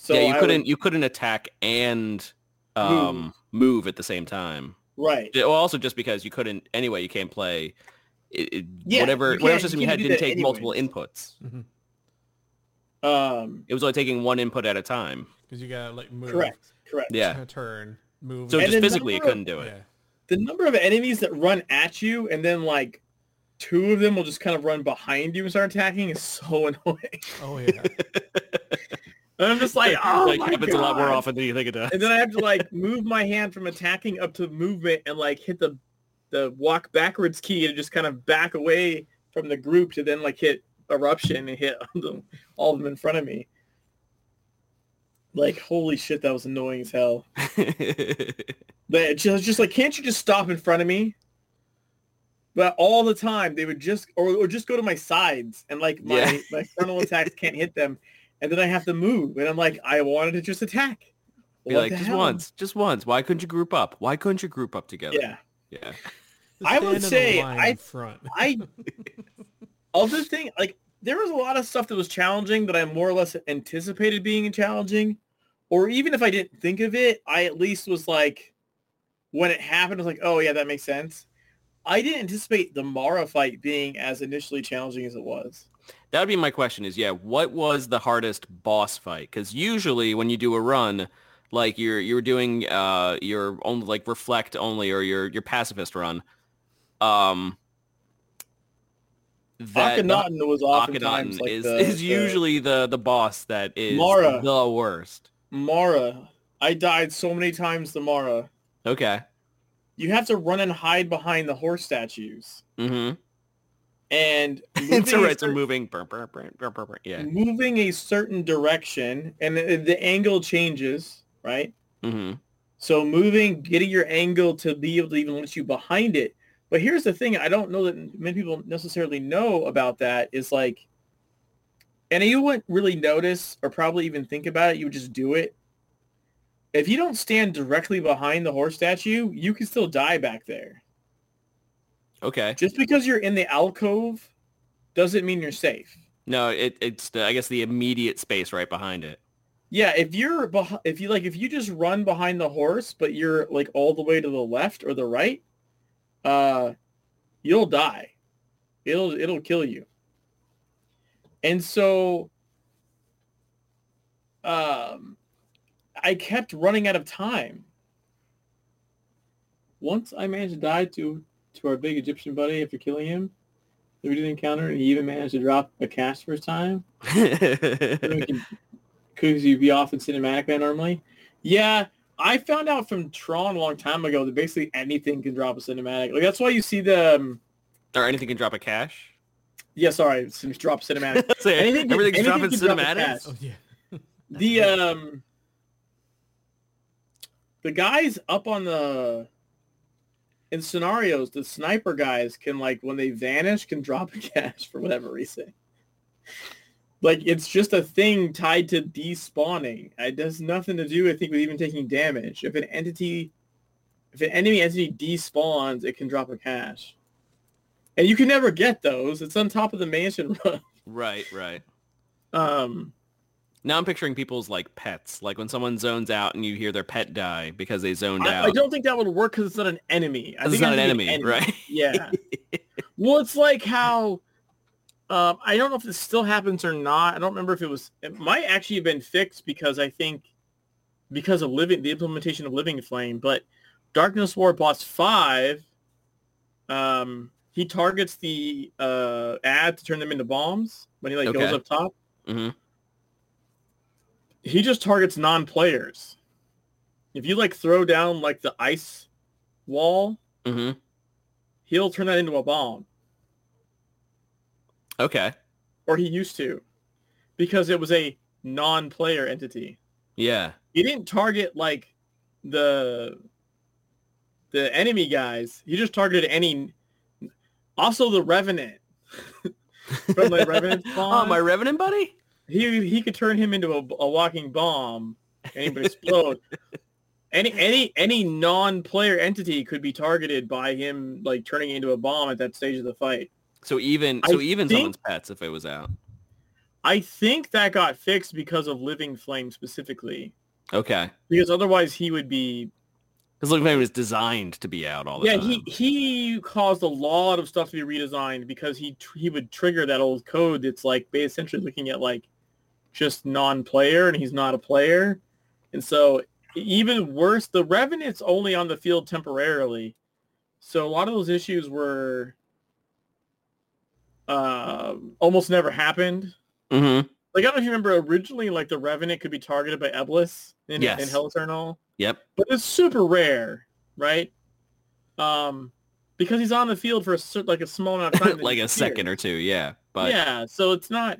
So yeah, you I couldn't would, you couldn't attack and um, move. move at the same time. Right. Well, also just because you couldn't anyway, you can't play it, it, yeah, whatever whatever system you, you had didn't take anyway. multiple inputs. Mm-hmm. Um, it was only taking one input at a time. Because you gotta like move. Correct. Correct. Yeah. Turn. Move. So and just physically you couldn't do it. Yeah. The number of enemies that run at you and then like two of them will just kind of run behind you and start attacking is so annoying. Oh yeah. And I'm just like, oh like, my happens god. happens a lot more often than you think it does. And then I have to, like, move my hand from attacking up to movement and, like, hit the the walk backwards key to just kind of back away from the group to then, like, hit eruption and hit all of them in front of me. Like, holy shit, that was annoying as hell. But just, just like, can't you just stop in front of me? But all the time, they would just, or, or just go to my sides, and like, my, yeah. my frontal attacks can't hit them, and then I have to move, and I'm like, I wanted to just attack. Be what like, just hell? once, just once. Why couldn't you group up? Why couldn't you group up together? Yeah. Yeah. I would say, I, front. I, other thing, like, there was a lot of stuff that was challenging that I more or less anticipated being challenging. Or even if I didn't think of it, I at least was like, when it happened, I was like, oh, yeah, that makes sense. I didn't anticipate the Mara fight being as initially challenging as it was. That would be my question is, yeah, what was the hardest boss fight? Because usually when you do a run, like you're you're doing uh, your own, like, reflect only or your, your pacifist run. Um. That Akhenaten was oftentimes like is, the, is usually the, the boss that is Mara, the worst. Mara. I died so many times to Mara. Okay. You have to run and hide behind the horse statues. Mm-hmm. And moving it's a, a, it's certain, a moving... Burr, burr, burr, burr, burr, burr, yeah. Moving a certain direction, and the, the angle changes, right? Mm-hmm. So moving, getting your angle to be able to even let you behind it. But here's the thing, I don't know that many people necessarily know about that, is like, and you wouldn't really notice or probably even think about it, you would just do it. If you don't stand directly behind the horse statue, you can still die back there. Okay. Just because you're in the alcove doesn't mean you're safe. No, it, it's, the, I guess, the immediate space right behind it. Yeah, if you're, beh- if you like, if you just run behind the horse, but you're like all the way to the left or the right, Uh, you'll die. It'll it'll kill you. And so, um, I kept running out of time. Once I managed to die to to our big Egyptian buddy after killing him, that we didn't encounter, and he even managed to drop a cash first time. Because you'd be off in cinematic man normally. Yeah. I found out from Tron a long time ago that basically anything can drop a cinematic. Like, that's why you see the... Um... Or anything can drop a cache? Yeah, sorry. Drop cinematic. so, anything can, everything's anything dropping cinematics? Drop oh, yeah. the, um... The guys up on the... In scenarios, the sniper guys can, like, when they vanish, can drop a cache for whatever reason. Like, it's just a thing tied to despawning. It has nothing to do, I think, with even taking damage. If an entity, if an enemy entity despawns, it can drop a cache. And you can never get those. It's on top of the mansion run. Right, right. Um, now I'm picturing people's, like, pets. Like, when someone zones out and you hear their pet die because they zoned I, out. I don't think that would work because it's not an enemy. I think it's not an enemy, an enemy, right? Yeah. Well, it's like how... Um, I don't know if this still happens or not. I don't remember if it was... It might actually have been fixed because I think... Because of living the implementation of Living Flame, but Darkness War Boss five, um, he targets the uh, ad to turn them into bombs when he like okay. goes up top. Mm-hmm. He just targets non-players. If you like throw down like the ice wall, mm-hmm. he'll turn that into a bomb. Okay. Or he used to, because it was a non-player entity. Yeah. He didn't target, like, the the enemy guys. He just targeted any... Also the Revenant. From the Revenant bomb. Oh, my Revenant buddy? He he could turn him into a, a walking bomb, and he would explode. Any, any, any non-player entity could be targeted by him, like, turning into a bomb at that stage of the fight. So even so, I even think, someone's pets, if it was out. I think that got fixed because of Living Flame specifically. Okay. Because otherwise he would be... Because Living Flame was designed to be out all the yeah, time. Yeah, he, he caused a lot of stuff to be redesigned because he he would trigger that old code that's like essentially looking at like just non-player and he's not a player. And so even worse, the Revenant's only on the field temporarily. So a lot of those issues were... Uh, almost never happened. Mm-hmm. Like, I don't know if you remember originally, like, the Revenant could be targeted by Eblis in, yes. in Hell Eternal. Yep. But it's super rare, right? Um, because he's on the field for, a, like, a small amount of time. Like a second or two, yeah. But... Yeah, so it's not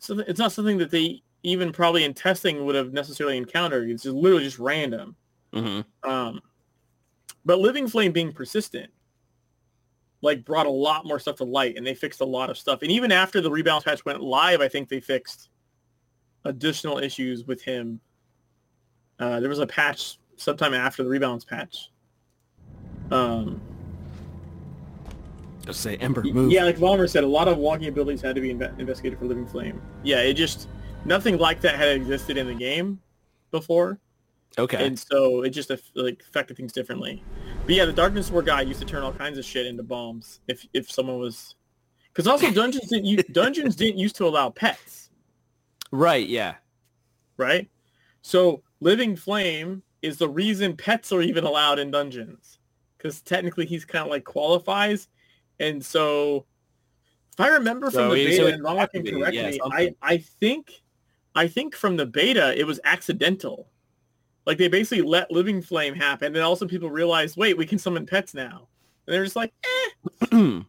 so it's not something that they even probably in testing would have necessarily encountered. It's just literally just random. Mm-hmm. Um, but Living Flame being persistent, like, brought a lot more stuff to light, and they fixed a lot of stuff. And even after the rebalance patch went live, I think they fixed additional issues with him. Uh, there was a patch sometime after the rebalance patch. Um, Let's say Ember move. Yeah, like Vollmer said, a lot of walking abilities had to be inve- investigated for Living Flame. Yeah, it just, nothing like that had existed in the game before. Okay. And so it just like affected things differently. But yeah, the Darkness War guy used to turn all kinds of shit into bombs if if someone was, because also dungeons didn't use, dungeons didn't used to allow pets. Right. Yeah. Right. So Living Flame is the reason pets are even allowed in dungeons, because technically he's kind of like qualifies. And so, if I remember from so the beta, and I'm looking correctly, yeah, I, I think, I think from the beta it was accidental. Like, they basically let Living Flame happen, and then also people realized, wait, we can summon pets now, and they're just like, eh.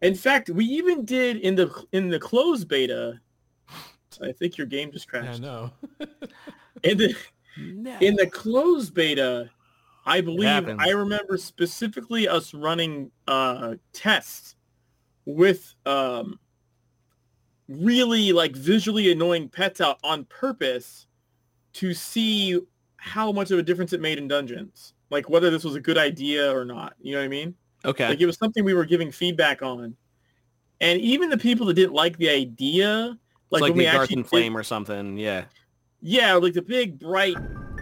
In fact, we even did in the in the closed beta. I think your game just crashed. I know. in the no. in the closed beta. I believe I remember specifically us running uh, tests with um, really like visually annoying pets out on purpose to see how much of a difference it made in dungeons. Like, whether this was a good idea or not. You know what I mean? Okay. Like, it was something we were giving feedback on. And even the people that didn't like the idea. Like, it's like the Garden Flame did, or something. Yeah. Yeah, like the big bright...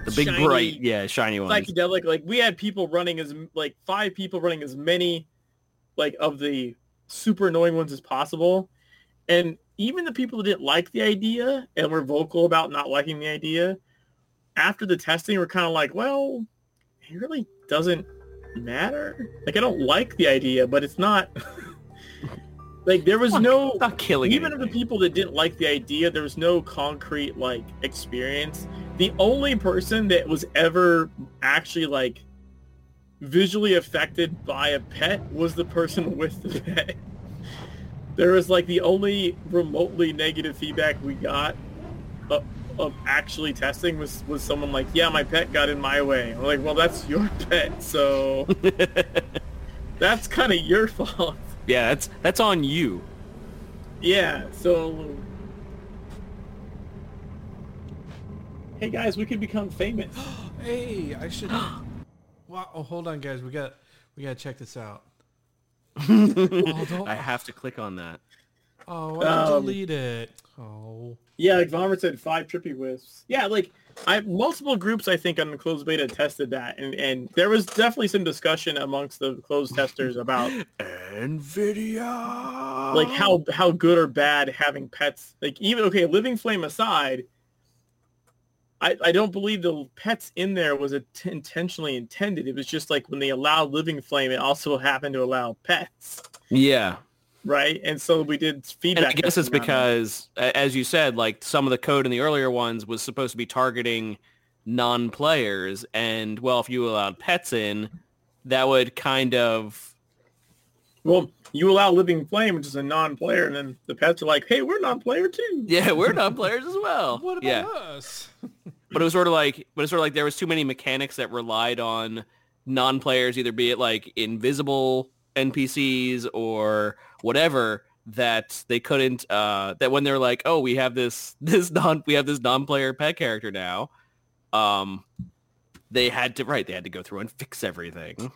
The big shiny, bright, yeah, shiny one. Psychedelic, like, we had people running as, like, five people running as many, like, of the super annoying ones as possible. And even the people that didn't like the idea and were vocal about not liking the idea, after the testing, were kind of like, well, it really doesn't matter. Like, I don't like the idea, but it's not... Like, there was not, no... Not killing Even anything. Of the people that didn't like the idea, there was no concrete, like, experience. The only person that was ever actually, like, visually affected by a pet was the person with the pet. There was, like, the only remotely negative feedback we got of, of actually testing was, was someone like, yeah, my pet got in my way. And we're like, well, that's your pet, so... That's kind of your fault. Yeah, that's that's on you. Yeah, so... Hey guys, we could become famous. Hey, I should. Wow! Oh, hold on, guys. We got we got to check this out. Oh, I have to click on that. Oh, I um, delete it. Oh. Yeah, like Vomer said, five trippy whiffs. Yeah, like I multiple groups I think on the closed beta tested that, and and there was definitely some discussion amongst the closed testers about Nvidia, like how how good or bad having pets. Like, even okay, Living Flame aside. I, I don't believe the pets in there was a t- intentionally intended. It was just like when they allowed Living Flame, it also happened to allow pets. Yeah. Right? And so we did feedback. And I guess it's because, as you said, like some of the code in the earlier ones was supposed to be targeting non-players. And, well, if you allowed pets in, that would kind of... Well, you allow Living Flame, which is a non-player, and then the pets are like, hey, we're non-player too. Yeah, we're non-players as well. What about yeah. us? But it was sort of like, but it's sort of like there was too many mechanics that relied on non-players, either be it like invisible N P Cs or whatever, that they couldn't. Uh, that when they're like, oh, we have this this non we have this non-player pet character now, um, they had to right they had to go through and fix everything.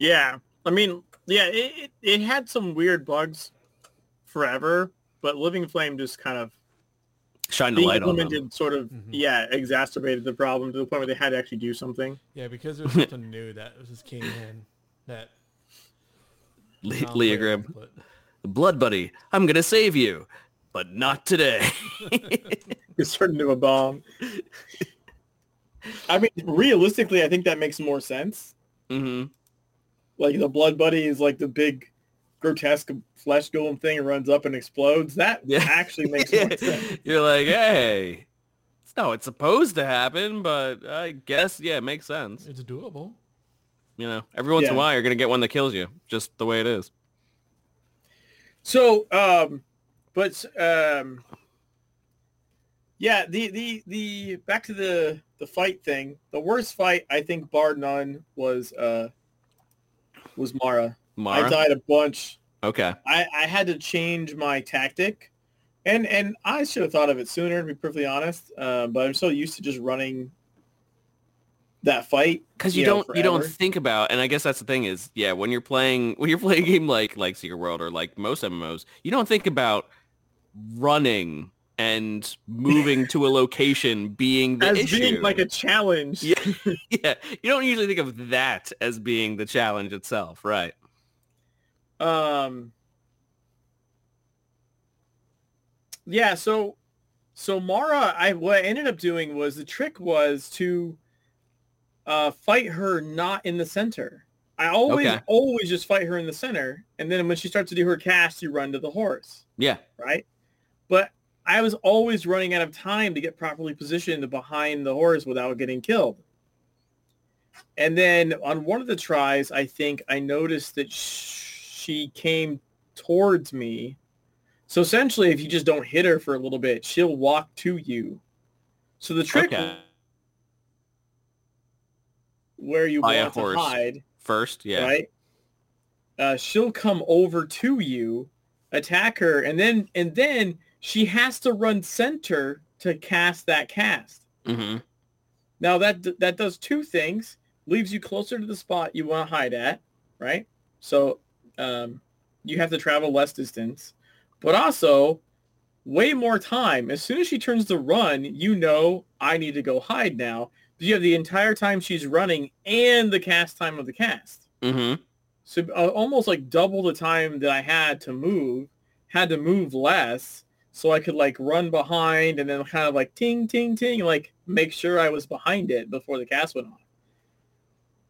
Yeah, I mean, yeah, it it had some weird bugs forever, but Living Flame just kind of. Shine the light on them. Sort of, mm-hmm. yeah, exacerbated the problem to the point where they had to actually do something. Yeah, because there was something new that was just came in. That Le- Leogram, Blood Buddy, I'm gonna save you, but not today. It's turned into a bomb. I mean, realistically, I think that makes more sense. Mm-hmm. Like the Blood Buddy is like the big. Grotesque flesh golem thing runs up and explodes. That yeah. actually makes more sense. You're like, hey, it's not what's supposed to happen, but I guess, yeah, it makes sense. It's doable. You know, every once yeah. in a while you're going to get one that kills you, just the way it is. So um, But um, yeah, the, the the back to the the fight thing. The worst fight, I think, bar none, was uh was Mara. Mara? I died a bunch. Okay. I, I had to change my tactic, and and I should have thought of it sooner, to be perfectly honest. Uh, but I'm so used to just running that fight because you, you don't know, you don't think about, and I guess that's the thing is, yeah, when you're playing when you're playing a game like like Secret World or like most M M Os, you don't think about running and moving to a location being the as issue. Being like a challenge. Yeah. Yeah, you don't usually think of that as being the challenge itself, right? Um. Yeah, so so Mara, I what I ended up doing was the trick was to uh, fight her not in the center. I always okay. always just fight her in the center, and then when she starts to do her cast, you run to the horse. Yeah. Right? But I was always running out of time to get properly positioned behind the horse without getting killed. And then on one of the tries, I think I noticed that she came towards me. So essentially, if you just don't hit her for a little bit, she'll walk to you. So the trick okay. where you Buy want to hide first, yeah, right? Uh, she'll come over to you, attack her, and then and then she has to run center to cast that cast. Mm-hmm. Now that that does two things: leaves you closer to the spot you want to hide at, right? So um, you have to travel less distance, but also way more time. As soon as she turns to run, you know I need to go hide now. You have the entire time she's running and the cast time of the cast. Mm-hmm. So uh, almost like double the time that I had to move, had to move less, so I could like run behind and then kind of like ting, ting, ting, like make sure I was behind it before the cast went on.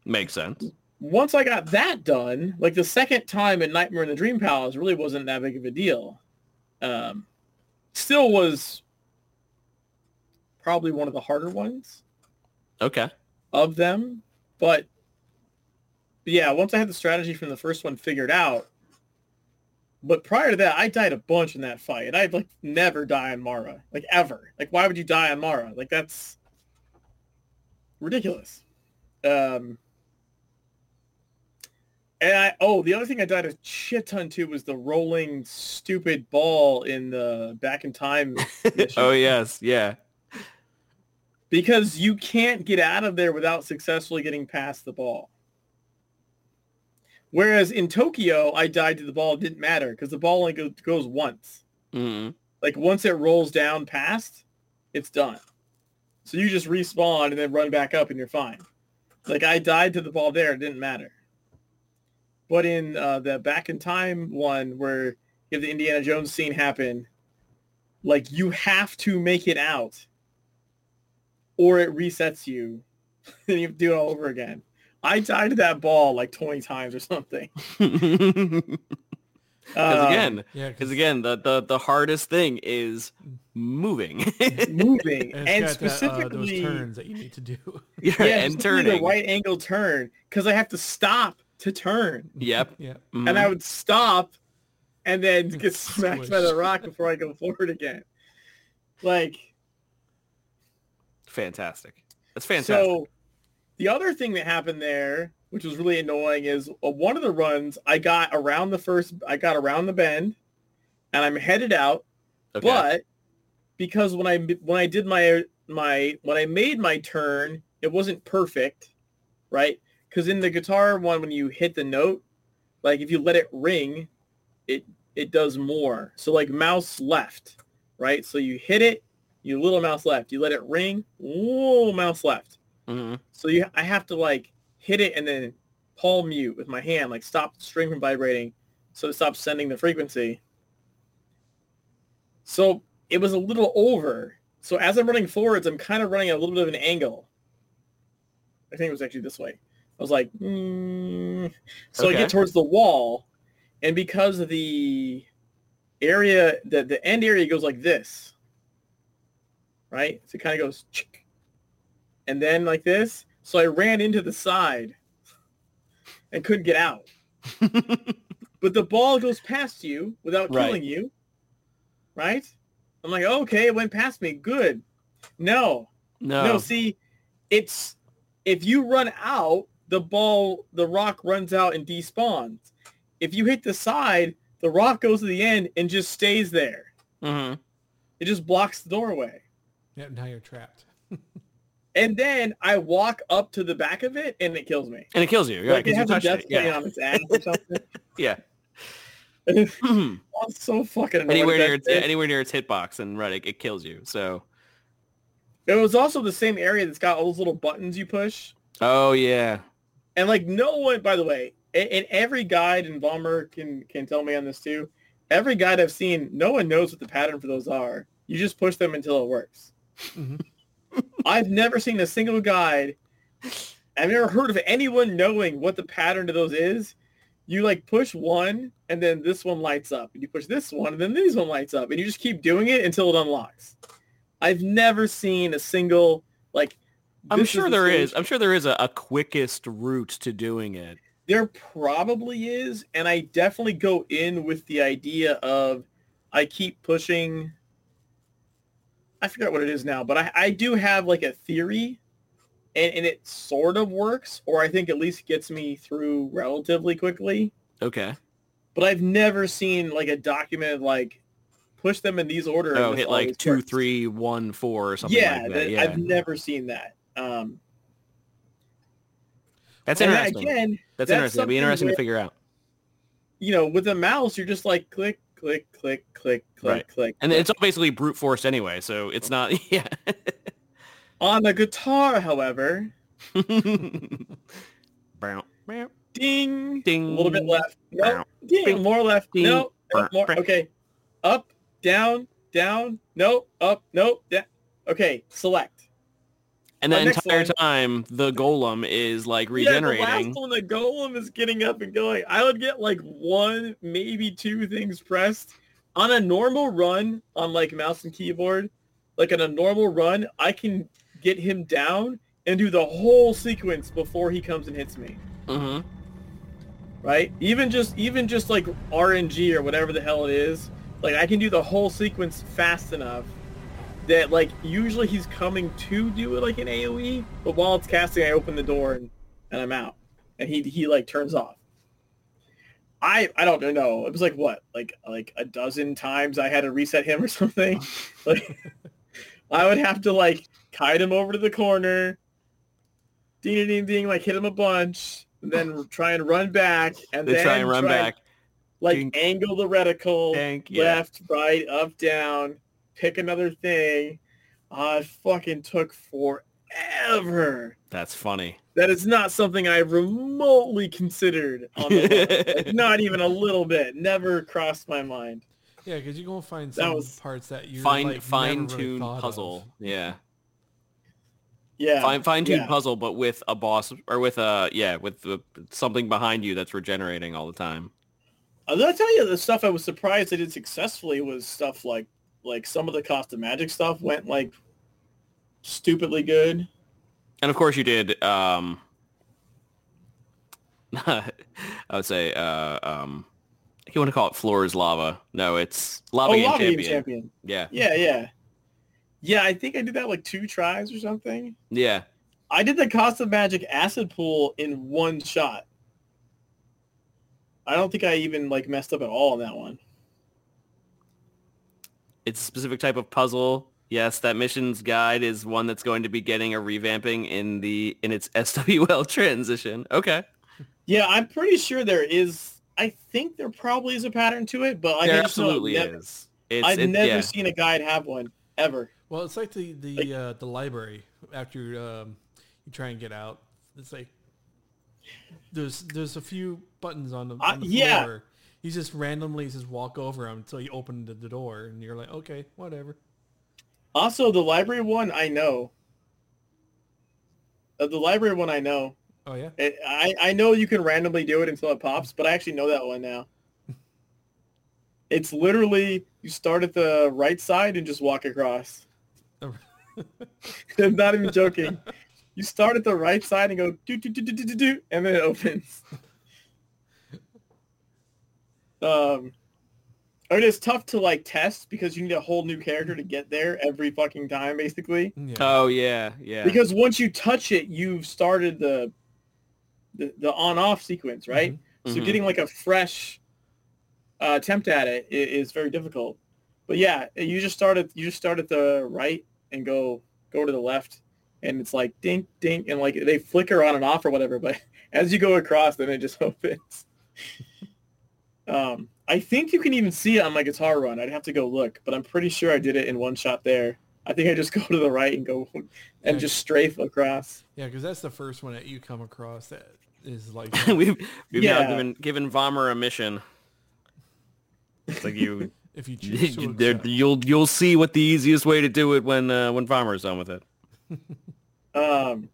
Makes sense. Once I got that done, like the second time in Nightmare in the Dream Palace really wasn't that big of a deal. Um, still was probably one of the harder ones. Okay. Of them, but yeah, once I had the strategy from the first one figured out, but prior to that, I died a bunch in that fight. And I'd like never die on Mara, like ever. Like, why would you die on Mara? Like, that's ridiculous. Um, and I oh, the other thing I died a shit ton to was the rolling stupid ball in the back in time mission. Oh yes, yeah. Because you can't get out of there without successfully getting past the ball. Whereas in Tokyo, I died to the ball. It didn't matter because the ball only goes once. Mm-hmm. Like once it rolls down past, it's done. So you just respawn and then run back up and you're fine. Like I died to the ball there. It didn't matter. But in uh, the back in time one where you have the Indiana Jones scene happen, like you have to make it out, or it resets you, and you have to do it all over again. I died to that ball like twenty times or something. Because uh, again, yeah, cause again the, the, the hardest thing is moving. moving. And, and specifically... That, uh, those turns that you need to do. Yeah, yeah, and turning. The right angle turn, because I have to stop to turn. Yep. Yep. Mm-hmm. And I would stop and then get smacked Swish. by the rock before I go forward again. Like... Fantastic. That's fantastic. So the other thing that happened there, which was really annoying, is uh, one of the runs I got around the first, I got around the bend and I'm headed out. Okay. But because when I, when I did my, my, when I made my turn, it wasn't perfect. Right. Cause in the guitar one, when you hit the note, like if you let it ring, it, it does more. So like mouse left, right? So you hit it. You little mouse left. You let it ring. Whoa, mouse left. Mm-hmm. So you, I have to like hit it and then palm mute with my hand, like stop the string from vibrating, so it stops sending the frequency. So it was a little over. So as I'm running forwards, I'm kind of running at a little bit of an angle. I think it was actually this way. I was like, mm. so okay. I get towards the wall, and because of the area, the the end area goes like this. Right? So it kind of goes, and then like this. So I ran into the side and couldn't get out. But the ball goes past you without right. killing you. right? I'm like, oh, okay, it went past me. Good. No. No. No, see, it's if you run out, the ball, the rock runs out and despawns. If you hit the side, the rock goes to the end and just stays there. Mm-hmm. It just blocks the doorway. Yep, now you're trapped. And then I walk up to the back of it, and it kills me. And it kills you. You're like, right, it has you a death it. plane yeah. on its ass or something. Yeah. I'm so fucking annoyed. Anywhere near, its, anywhere near its hitbox, and right, it, it kills you. So it was also the same area that's got all those little buttons you push. Oh, yeah. And, like, no one, by the way, and every guide, and Bomber can, can tell me on this too, every guide I've seen, no one knows what the pattern for those are. You just push them until it works. Mm-hmm. I've never seen a single guide. I've never heard of anyone knowing what the pattern to those is. You, like, push one, and then this one lights up. And you push this one, and then this one lights up. And you just keep doing it until it unlocks. I've never seen a single, like... I'm sure there is. I'm sure there is a, a quickest route to doing it. There probably is, and I definitely go in with the idea of I keep pushing... I forgot what it is now, but I, I do have like a theory and, and it sort of works, or I think at least gets me through relatively quickly. Okay. But I've never seen like a documented like push them in these order. Oh, hit like two, works. three, one, four or something yeah, like that. Yeah, I've never seen that. Um, that's interesting. Again, that's, that's interesting. It'll be interesting that, to figure out. You know, with a mouse, you're just like click, click, click, click, click, right. click. And click. It's all basically brute force anyway, so it's not, yeah. On the guitar, however. Ding. Ding. A little bit left. Nope. Ding. Ding. More left. Ding. Nope. Nope. More. Okay. Up, down, down. Nope. Up, nope. Down. Okay. Select. And the entire time, the golem is, like, regenerating. Yeah, the last one, the golem is getting up and going. I would get, like, one, maybe two things pressed. On a normal run, on, like, mouse and keyboard, like, on a normal run, I can get him down and do the whole sequence before he comes and hits me. Mm-hmm. Right? Even just, even just like, R N G or whatever the hell it is, like, I can do the whole sequence fast enough that, like, usually he's coming to do, like, an AoE, but while it's casting, I open the door and, and I'm out. And he, he like, turns off. I I don't know. It was, like, what? Like, like a dozen times I had to reset him or something? Like, I would have to, like, kite him over to the corner, ding-a-ding-ding, like, hit him a bunch, and then try and run back, and they then try and run try back. And, like, Dink. Angle the reticle, Dink, yeah. left, right, up, down. Pick another thing. Uh, it fucking took forever. That's funny. That is not something I remotely considered on the like, not even a little bit. Never crossed my mind. Yeah, because you're gonna find some that was, parts that you fine like, fine tuned really puzzle. Of. Yeah. Yeah. Fine fine tuned yeah. puzzle, but with a boss or with a yeah with the, something behind you that's regenerating all the time. I'll tell you the stuff I was surprised I did successfully was stuff like. Like, some of the Cost of Magic stuff went, like, stupidly good. And, of course, you did, um... I would say, uh, um... I think you want to call it Floor is Lava. No, it's Lava, oh, Game, Lava Champion. Game Champion. Yeah. Yeah, yeah. Yeah, I think I did that, like, two tries or something. Yeah. I did the Cost of Magic Acid Pool in one shot. I don't think I even, like, messed up at all on that one. It's a specific type of puzzle. Yes, that missions guide is one that's going to be getting a revamping in the in its S W L transition. Okay. Yeah, I'm pretty sure there is. I think there probably is a pattern to it, but I there absolutely I've never, is. It's, I've it's, never yeah. seen a guide have one ever. Well, it's like the the like, uh, the library after um, you try and get out. It's like there's there's a few buttons on the, on the uh, yeah. floor. You just randomly just walk over them until you open the door, and you're like, okay, whatever. Also, the library one, I know. Uh, the library one, I know. Oh, yeah? It, I, I know you can randomly do it until it pops, but I actually know that one now. It's literally, you start at the right side and just walk across. I'm not even joking. You start at the right side and go, do, do, do, do, do, do, and then it opens. Um, I mean, it's tough to, like, test because you need a whole new character to get there every fucking time, basically. Yeah. Oh, yeah, yeah. Because once you touch it, you've started the the, the on-off sequence, right? Mm-hmm. So mm-hmm. getting, like, a fresh uh, attempt at it is very difficult. But, yeah, you just start at, you just start at the right and go go to the left, and it's like dink, dink, and, like, they flicker on and off or whatever. But as you go across, then it just opens. um. I think you can even see it on my guitar run. I'd have to go look, but I'm pretty sure I did it in one shot there. I think I just go to the right and go and yeah, just strafe across. Yeah, because that's the first one that you come across that is like... we've we've yeah. now given, given Vomer a mission. It's like you... if you choose you, to you'll, you'll see what the easiest way to do it when uh, when Vomer's done with it. um...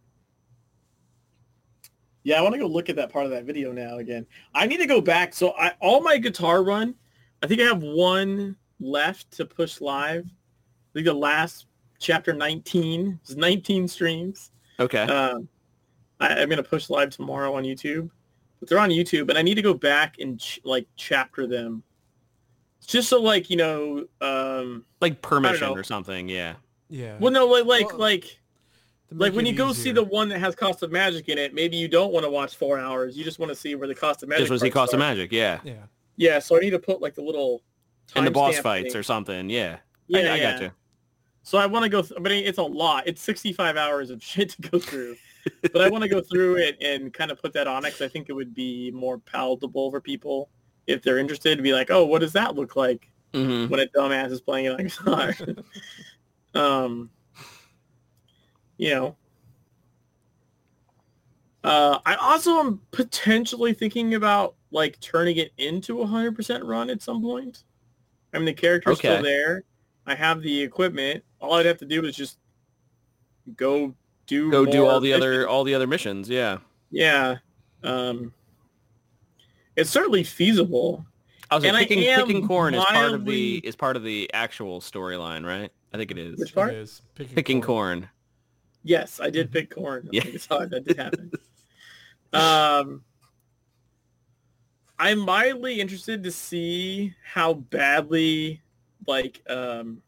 Yeah, I want to go look at that part of that video now again. I need to go back. So I, all my guitar run, I think I have one left to push live. I think the last chapter nineteen. It's nineteen streams. Okay. Um, I, I'm going to push live tomorrow on YouTube. But they're on YouTube, and I need to go back and, ch- like, chapter them. Just so, like, you know... Um, like permission know. or something, yeah. Yeah. Well, no, like... like, well, like Like, when you easier. go see the one that has Cost of Magic in it, maybe you don't want to watch four hours. You just want to see where the Cost of Magic is. Just want to see Cost of Magic, yeah. yeah. Yeah, so I need to put, like, the little time and the boss fights thing. or something, yeah. Yeah, I, I yeah. got you. So I want to go, th- but it's a lot. It's sixty-five hours of shit to go through. But I want to go through it and kind of put that on it, because I think it would be more palatable for people if they're interested to be like, oh, what does that look like mm-hmm. when a dumbass is playing it on guitar? um... You know, uh, I also am potentially thinking about, like, turning it into a hundred percent run at some point. I mean, the character's okay. still there. I have the equipment. All I'd have to do is just go do go do all the missions. other all the other missions. Yeah, yeah. Um, it's certainly feasible. I was like, and picking, I am picking corn mildly... is part of the is part of the actual storyline, right? I think it is. Which part? It is. Picking, picking corn. corn. Yes, I did pick corn. Yeah. That did happen. um, I'm mildly interested to see how badly, like, um,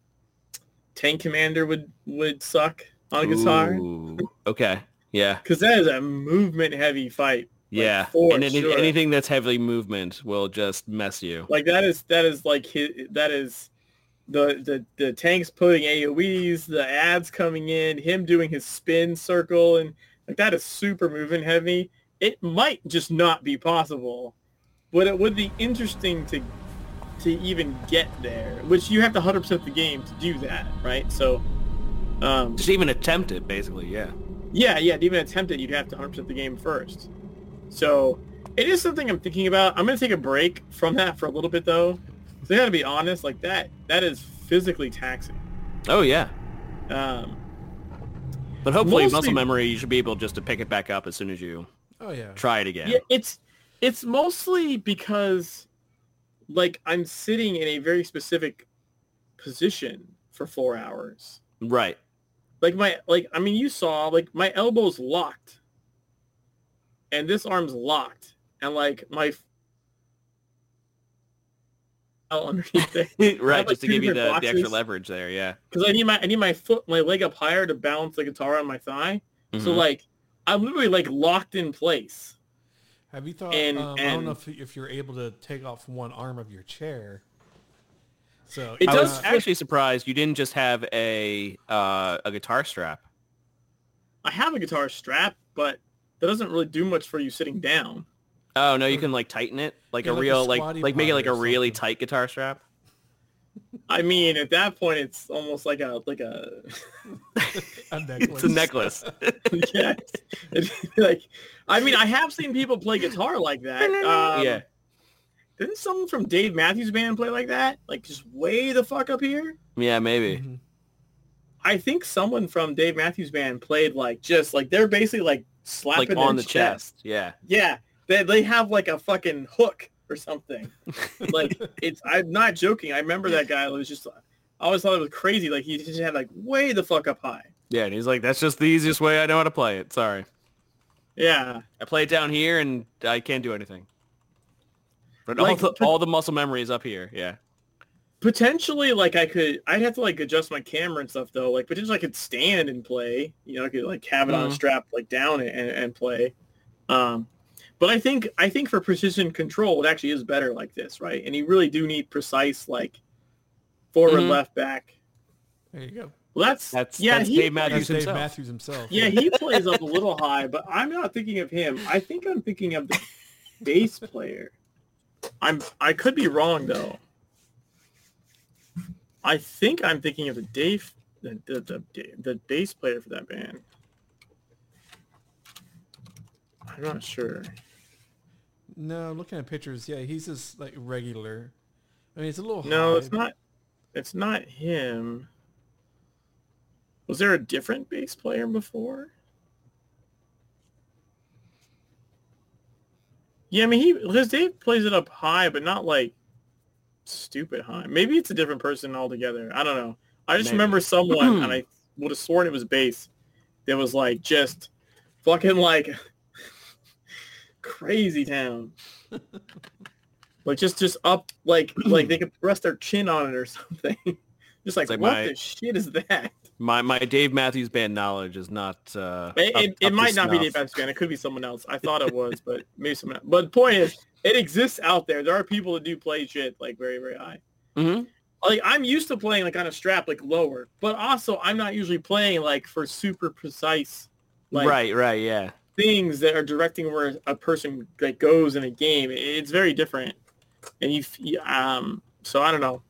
Tank Commander would, would suck on a guitar. Ooh, okay, yeah. Because that is a movement-heavy fight. Like, yeah, and any, sure. anything that's heavily movement will just mess you. Like, that is, that is like, his, that is... The, the the tanks putting A O Es, the ads coming in, him doing his spin circle, and like that is super moving heavy. It might just not be possible, but it would be interesting to to even get there, which you have to one hundred percent the game to do that, right? So um, just even attempt it, basically, yeah. Yeah, yeah, to even attempt it, you'd have to one hundred percent the game first. So it is something I'm thinking about. I'm going to take a break from that for a little bit, though. So I gotta be honest, like that, that is physically taxing. Oh, yeah. Um, but hopefully mostly, muscle memory, you should be able just to pick it back up as soon as you oh, yeah. try it again. Yeah, it's it's mostly because, like, I'm sitting in a very specific position for four hours. Right. Like, my, like I mean, you saw, like, my elbow's locked. And this arm's locked. And, like, my... underneath there. Right, have, like, just to give you the, the extra leverage there, yeah. Because I need my I need my foot, my leg up higher to balance the guitar on my thigh. Mm-hmm. So, like, I'm literally, like, locked in place. Have you thought? And, um, and I don't know if, if you're able to take off one arm of your chair. So it I does. Was actually surprised you didn't just have a uh, a guitar strap. I have a guitar strap, but that doesn't really do much for you sitting down. Oh no! You can, like, tighten it, like yeah, a real, like, like, like make it like a really tight guitar strap. I mean, at that point, it's almost like a like a. a necklace. It's a necklace. Yeah. Like, I mean, I have seen people play guitar like that. Um, yeah. Didn't someone from Dave Matthews Band play like that? Like, just way the fuck up here. Yeah, maybe. Mm-hmm. I think someone from Dave Matthews Band played like just like they're basically like slapping like on their the chest. chest. Yeah. Yeah. They they have, like, a fucking hook or something. Like, it's, I'm not joking. I remember that guy. It was just, I always thought it was crazy. Like, he just had, like, way the fuck up high. Yeah, and he's like, that's just the easiest way I know how to play it. Sorry. Yeah. I play it down here, and I can't do anything. But, like, all, the, all the muscle memory is up here, yeah. Potentially, like, I could... I'd have to, like, adjust my camera and stuff, though. Like, potentially I could stand and play. You know, I could, like, have it mm-hmm. on a strap, like, down and, and play. Um, but I think I think for precision control, it actually is better like this, right? And you really do need precise, like, forward, mm-hmm. left, back. There you go. Well, that's that's, yeah, that's he, Dave Matthews that's himself. Dave Matthews himself. Yeah, he plays up a little high, but I'm not thinking of him. I think I'm thinking of the bass player. I'm I could be wrong though. I think I'm thinking of the Dave the the the, the bass player for that band. I'm not sure. No, looking at pictures, yeah, he's just like regular. I mean, it's a little no, high, it's but... not. It's not him. Was there a different bass player before? Yeah, I mean, he his Dave plays it up high, but not like stupid high. Maybe it's a different person altogether. I don't know. I just Maybe. remember someone, and I would have sworn it was bass, that was like just fucking like crazy town. Like just, just up, like like they could rest their chin on it or something. Just like, like what my, the shit is that? My my Dave Matthews Band knowledge is not. Uh, it up, it, it up might not snuff. be Dave Matthews Band. It could be someone else. I thought it was, but maybe someone else. But the point is, it exists out there. There are people that do play shit like very very high. Mm-hmm. Like I'm used to playing like on a strap, like lower. But also, I'm not usually playing like for super precise. Like, right, right, yeah. Things that are directing where a person like goes in a game. It, it's very different. And you, um, so I don't know,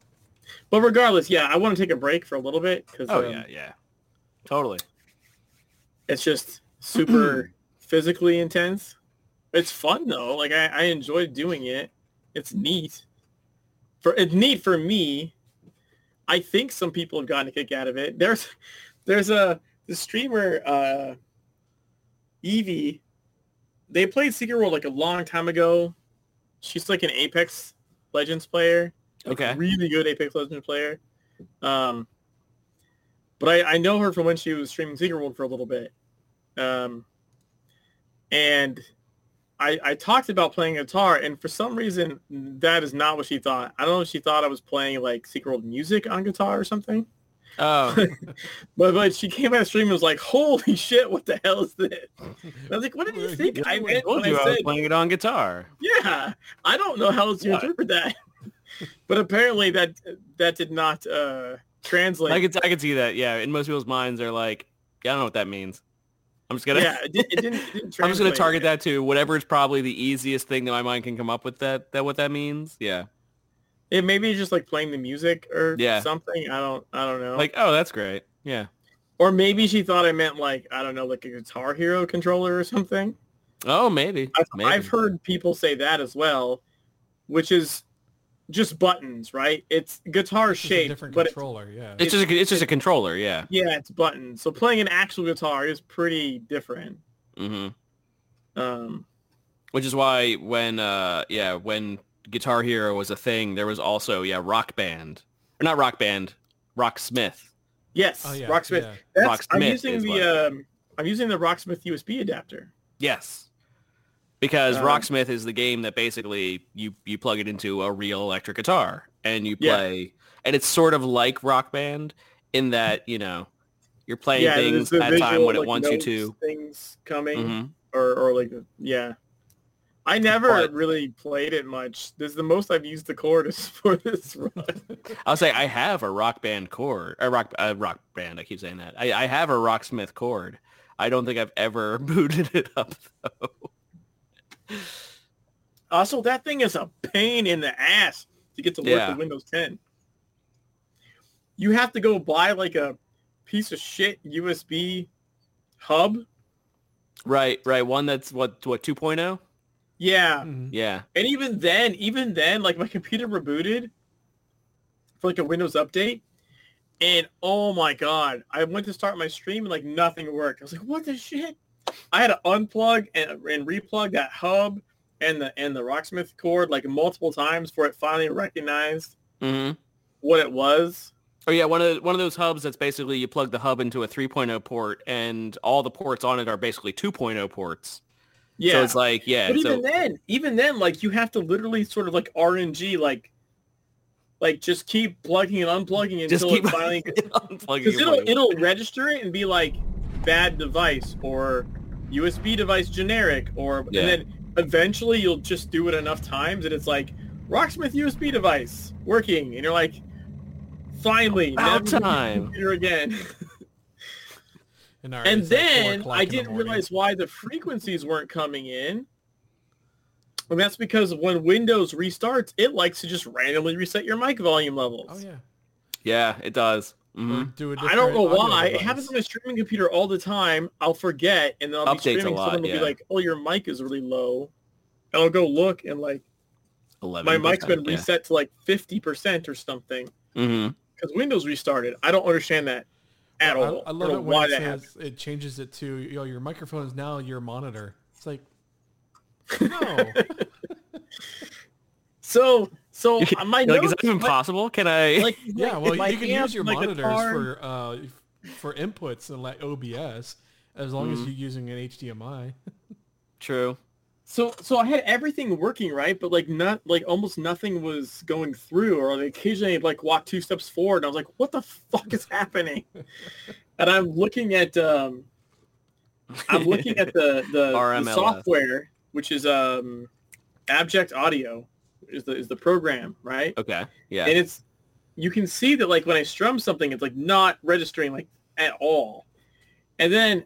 but regardless, yeah, I want to take a break for a little bit because oh um, yeah, yeah, totally. It's just super physically intense. It's fun though. Like I, I enjoy doing it. It's neat. For it's neat for me. I think some people have gotten a kick out of it. There's, there's a the streamer, uh, Evie. They played Secret World like a long time ago. She's like an Apex Legends player. Like okay. Really good Apex Legends player. Um, but I, I know her from when she was streaming Secret World for a little bit. Um, and I, I talked about playing guitar, and for some reason, that is not what she thought. I don't know if she thought I was playing like Secret World music on guitar or something. Oh. but but she came out of stream and was like, holy shit, what the hell is this? And I was like, what did you think I meant when I said I was playing it on guitar? Yeah. I don't know how else to interpret that. But apparently that that did not uh, translate. I could I could see that, yeah. In most people's minds they're like, yeah, I don't know what that means. I'm just gonna Yeah, it didn't, it didn't, it didn't I'm just gonna target that to whatever is probably the easiest thing that my mind can come up with that that what that means. Yeah. It maybe just like playing the music or yeah. something. I don't I don't know. Like, oh, that's great. Yeah. Or maybe she thought I meant like, I don't know, like a Guitar Hero controller or something. Oh, maybe. I've, maybe. I've heard people say that as well, which is just buttons, right? It's guitar shaped. Different but controller, it's, yeah. It's, it's just a, it's just a controller, yeah. Yeah, it's buttons. So playing an actual guitar is pretty different. Mm-hmm. Um, which is why when uh yeah, when Guitar Hero was a thing. There was also, yeah, Rock Band. Or not Rock Band, Rocksmith. Yes, oh, yeah, Rocksmith. Yeah. That's, Rocksmith I'm using the what... um, I'm using the Rocksmith U S B adapter. Yes, because um, Rocksmith is the game that basically you, you plug it into a real electric guitar and you play, yeah. and it's sort of like Rock Band in that you know you're playing yeah, things at a time when like, it wants you to. Things coming mm-hmm. or or like yeah. I never but, really played it much. This is the most I've used the chord is for this run. I'll say I have a Rock Band chord. A rock, a rock band. I keep saying that. I, I have a Rocksmith chord. I don't think I've ever booted it up though. Also, that thing is a pain in the ass to get to work yeah. with Windows ten. You have to go buy like a piece of shit U S B hub. Right, right. One that's what what two point oh? Yeah. Mm-hmm. Yeah. And even then, even then, like my computer rebooted for like a Windows update. And oh my God, I went to start my stream and like nothing worked. I was like, what the shit? I had to unplug and, and replug that hub and the and the Rocksmith cord like multiple times before it finally recognized mm-hmm. what it was. Oh yeah, one of the, one of those hubs that's basically you plug the hub into a three point oh port and all the ports on it are basically two point oh ports. Yeah. So it's like, yeah. But even so... then, even then, like you have to literally sort of like R N G, like Like, just keep plugging and unplugging until just keep it finally... Because it'll, it'll register it and be like, bad device, or U S B device generic, or... Yeah. And then eventually you'll just do it enough times, and it's like, Rocksmith U S B device, working. And you're like, finally, about never time. Computer again. And, and like then I didn't realize why the frequencies weren't coming in. And that's because when Windows restarts, it likes to just randomly reset your mic volume levels. Oh, yeah. Yeah, it does. Mm-hmm. Do I don't know why. Device. It happens on my streaming computer all the time. I'll forget, and then I'll Updates be streaming. Lot, someone yeah. will be like, oh, your mic is really low. And I'll go look, and like, eleven percent, my mic's been reset yeah. to like fifty percent or something. Because mm-hmm. Windows restarted. I don't understand that at well, all. I, I love I it when why it, says it changes it to, you know, your microphone is now your monitor. It's like, no. so, so my like, notes, is that even possible? Can I? Like, yeah, well, you can use your monitors for uh, for inputs and like O B S as long mm. as you're using an H D M I. True. So, so I had everything working right, but like not like almost nothing was going through, or like occasionally I'd like walk two steps forward, and I was like, "What the fuck is happening?" And I'm looking at um, I'm looking at the the, the software. Which is um, Abject Audio is the is the program, right? Okay, yeah. And it's you can see that like when I strum something, it's like not registering like at all. And then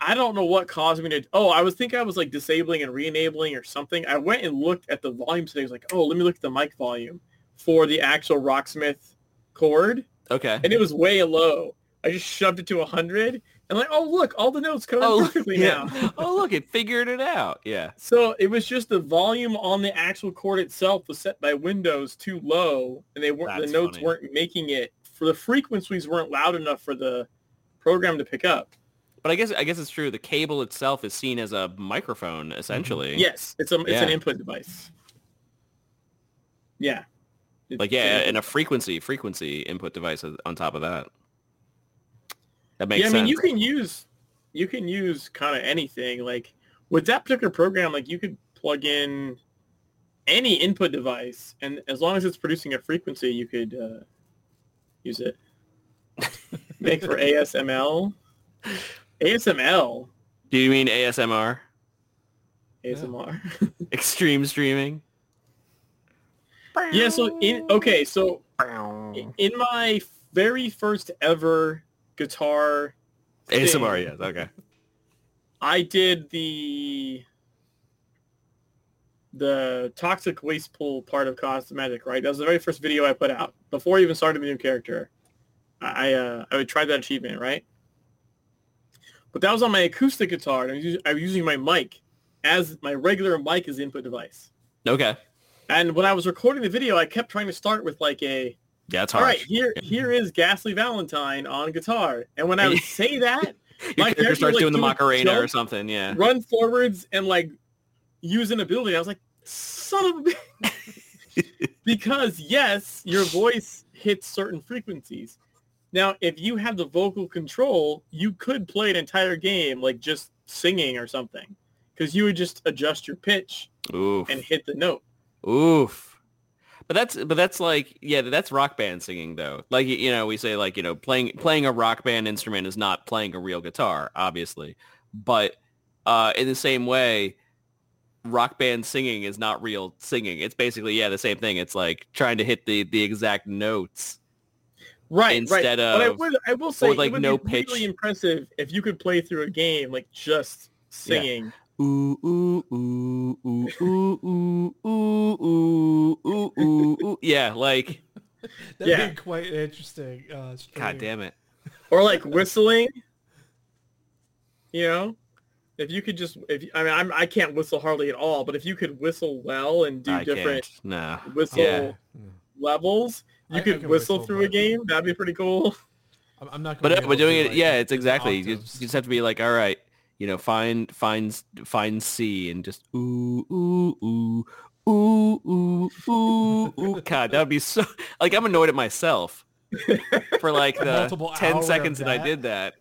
I don't know what caused me to. Oh, I was think I was like disabling and re-enabling or something. I went and looked at the volume settings. So like, oh, let me look at the mic volume for the actual Rocksmith chord. Okay. And it was way low. I just shoved it to one hundred. And like, oh, look, all the notes come oh, out perfectly yeah. now. Oh, look, it figured it out. Yeah. So it was just the volume on the actual chord itself was set by Windows too low, and they weren't. That's the notes funny. Weren't making it. For the frequencies weren't loud enough for the program to pick up. But I guess I guess it's true. The cable itself is seen as a microphone, essentially. Mm-hmm. Yes, it's a it's yeah. an input device. Yeah. It's like yeah, and a frequency frequency input device on top of that. That makes yeah, sense. I mean, you can use you can use kind of anything. Like with that particular program, like you could plug in any input device, and as long as it's producing a frequency, you could uh, use it. Make for A S M L. A S M L. Do you mean A S M R? A S M R. Yeah. Extreme streaming. Yeah. So in okay, so in my very first ever. Guitar thing. A S M R, yes, okay. I did the the toxic waste pool part of Cost of Magic, right? That was the very first video I put out before I even started my new character. I uh, I would try that achievement, right? But that was on my acoustic guitar, and I was, using, I was using my mic as my regular mic as the input device. Okay. And when I was recording the video, I kept trying to start with like a. Yeah, it's hard. All right, here, here is Ghastly Valentine on guitar. And when I would say that, my character starts like, doing the Macarena jump, or something, yeah. Run forwards and, like, use an ability. I was like, son of a bitch. Because, yes, your voice hits certain frequencies. Now, if you have the vocal control, you could play an entire game, like, just singing or something. Because you would just adjust your pitch Oof. And hit the note. Oof. But that's but that's like yeah that's rock band singing though, like you know we say like you know playing playing a rock band instrument is not playing a real guitar obviously, but uh, in the same way rock band singing is not real singing. It's basically yeah the same thing. It's like trying to hit the, the exact notes right instead right. of but I, would, I will say like it would no be pitch. Really impressive if you could play through a game like just singing. Yeah. Ooh ooh ooh ooh ooh ooh ooh ooh ooh ooh. Yeah, like that'd yeah. be quite interesting. Uh, God damn it! Or like whistling. You know, if you could just if I mean I'm I can't whistle hardly at all, but if you could whistle well and do I different no. whistle yeah. levels, you I, could I whistle, whistle through a game. That'd be pretty cool. I'm not. Gonna but but doing it, like, yeah, it's exactly. You, you just have to be like, all right. You know, find find find C and just ooh ooh ooh ooh ooh ooh ooh. God, that would be so. Like, I'm annoyed at myself for like the multiple ten seconds that. that I did that.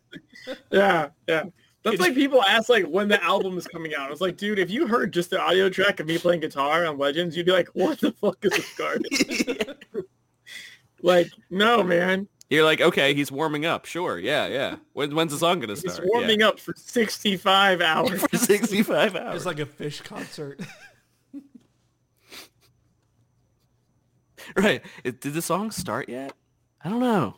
Yeah, yeah. That's like people ask like when the album is coming out. I was like, dude, if you heard just the audio track of me playing guitar on Legends, you'd be like, what the fuck is this garbage? Like, no, man. You're like, okay, he's warming up. Sure, yeah, yeah. When, when's the song gonna start? He's warming yeah. up for sixty-five hours. For sixty-five hours. It's like a fish concert. Right. It, did the song start yet? I don't know.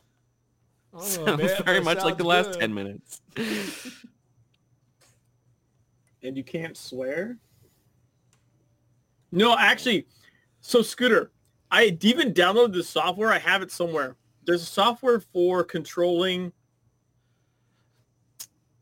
Oh, sounds man, very much sounds like the last good. ten minutes. And you can't swear? No, actually. So, Scooter, I even downloaded the software. I have it somewhere. There's a software for controlling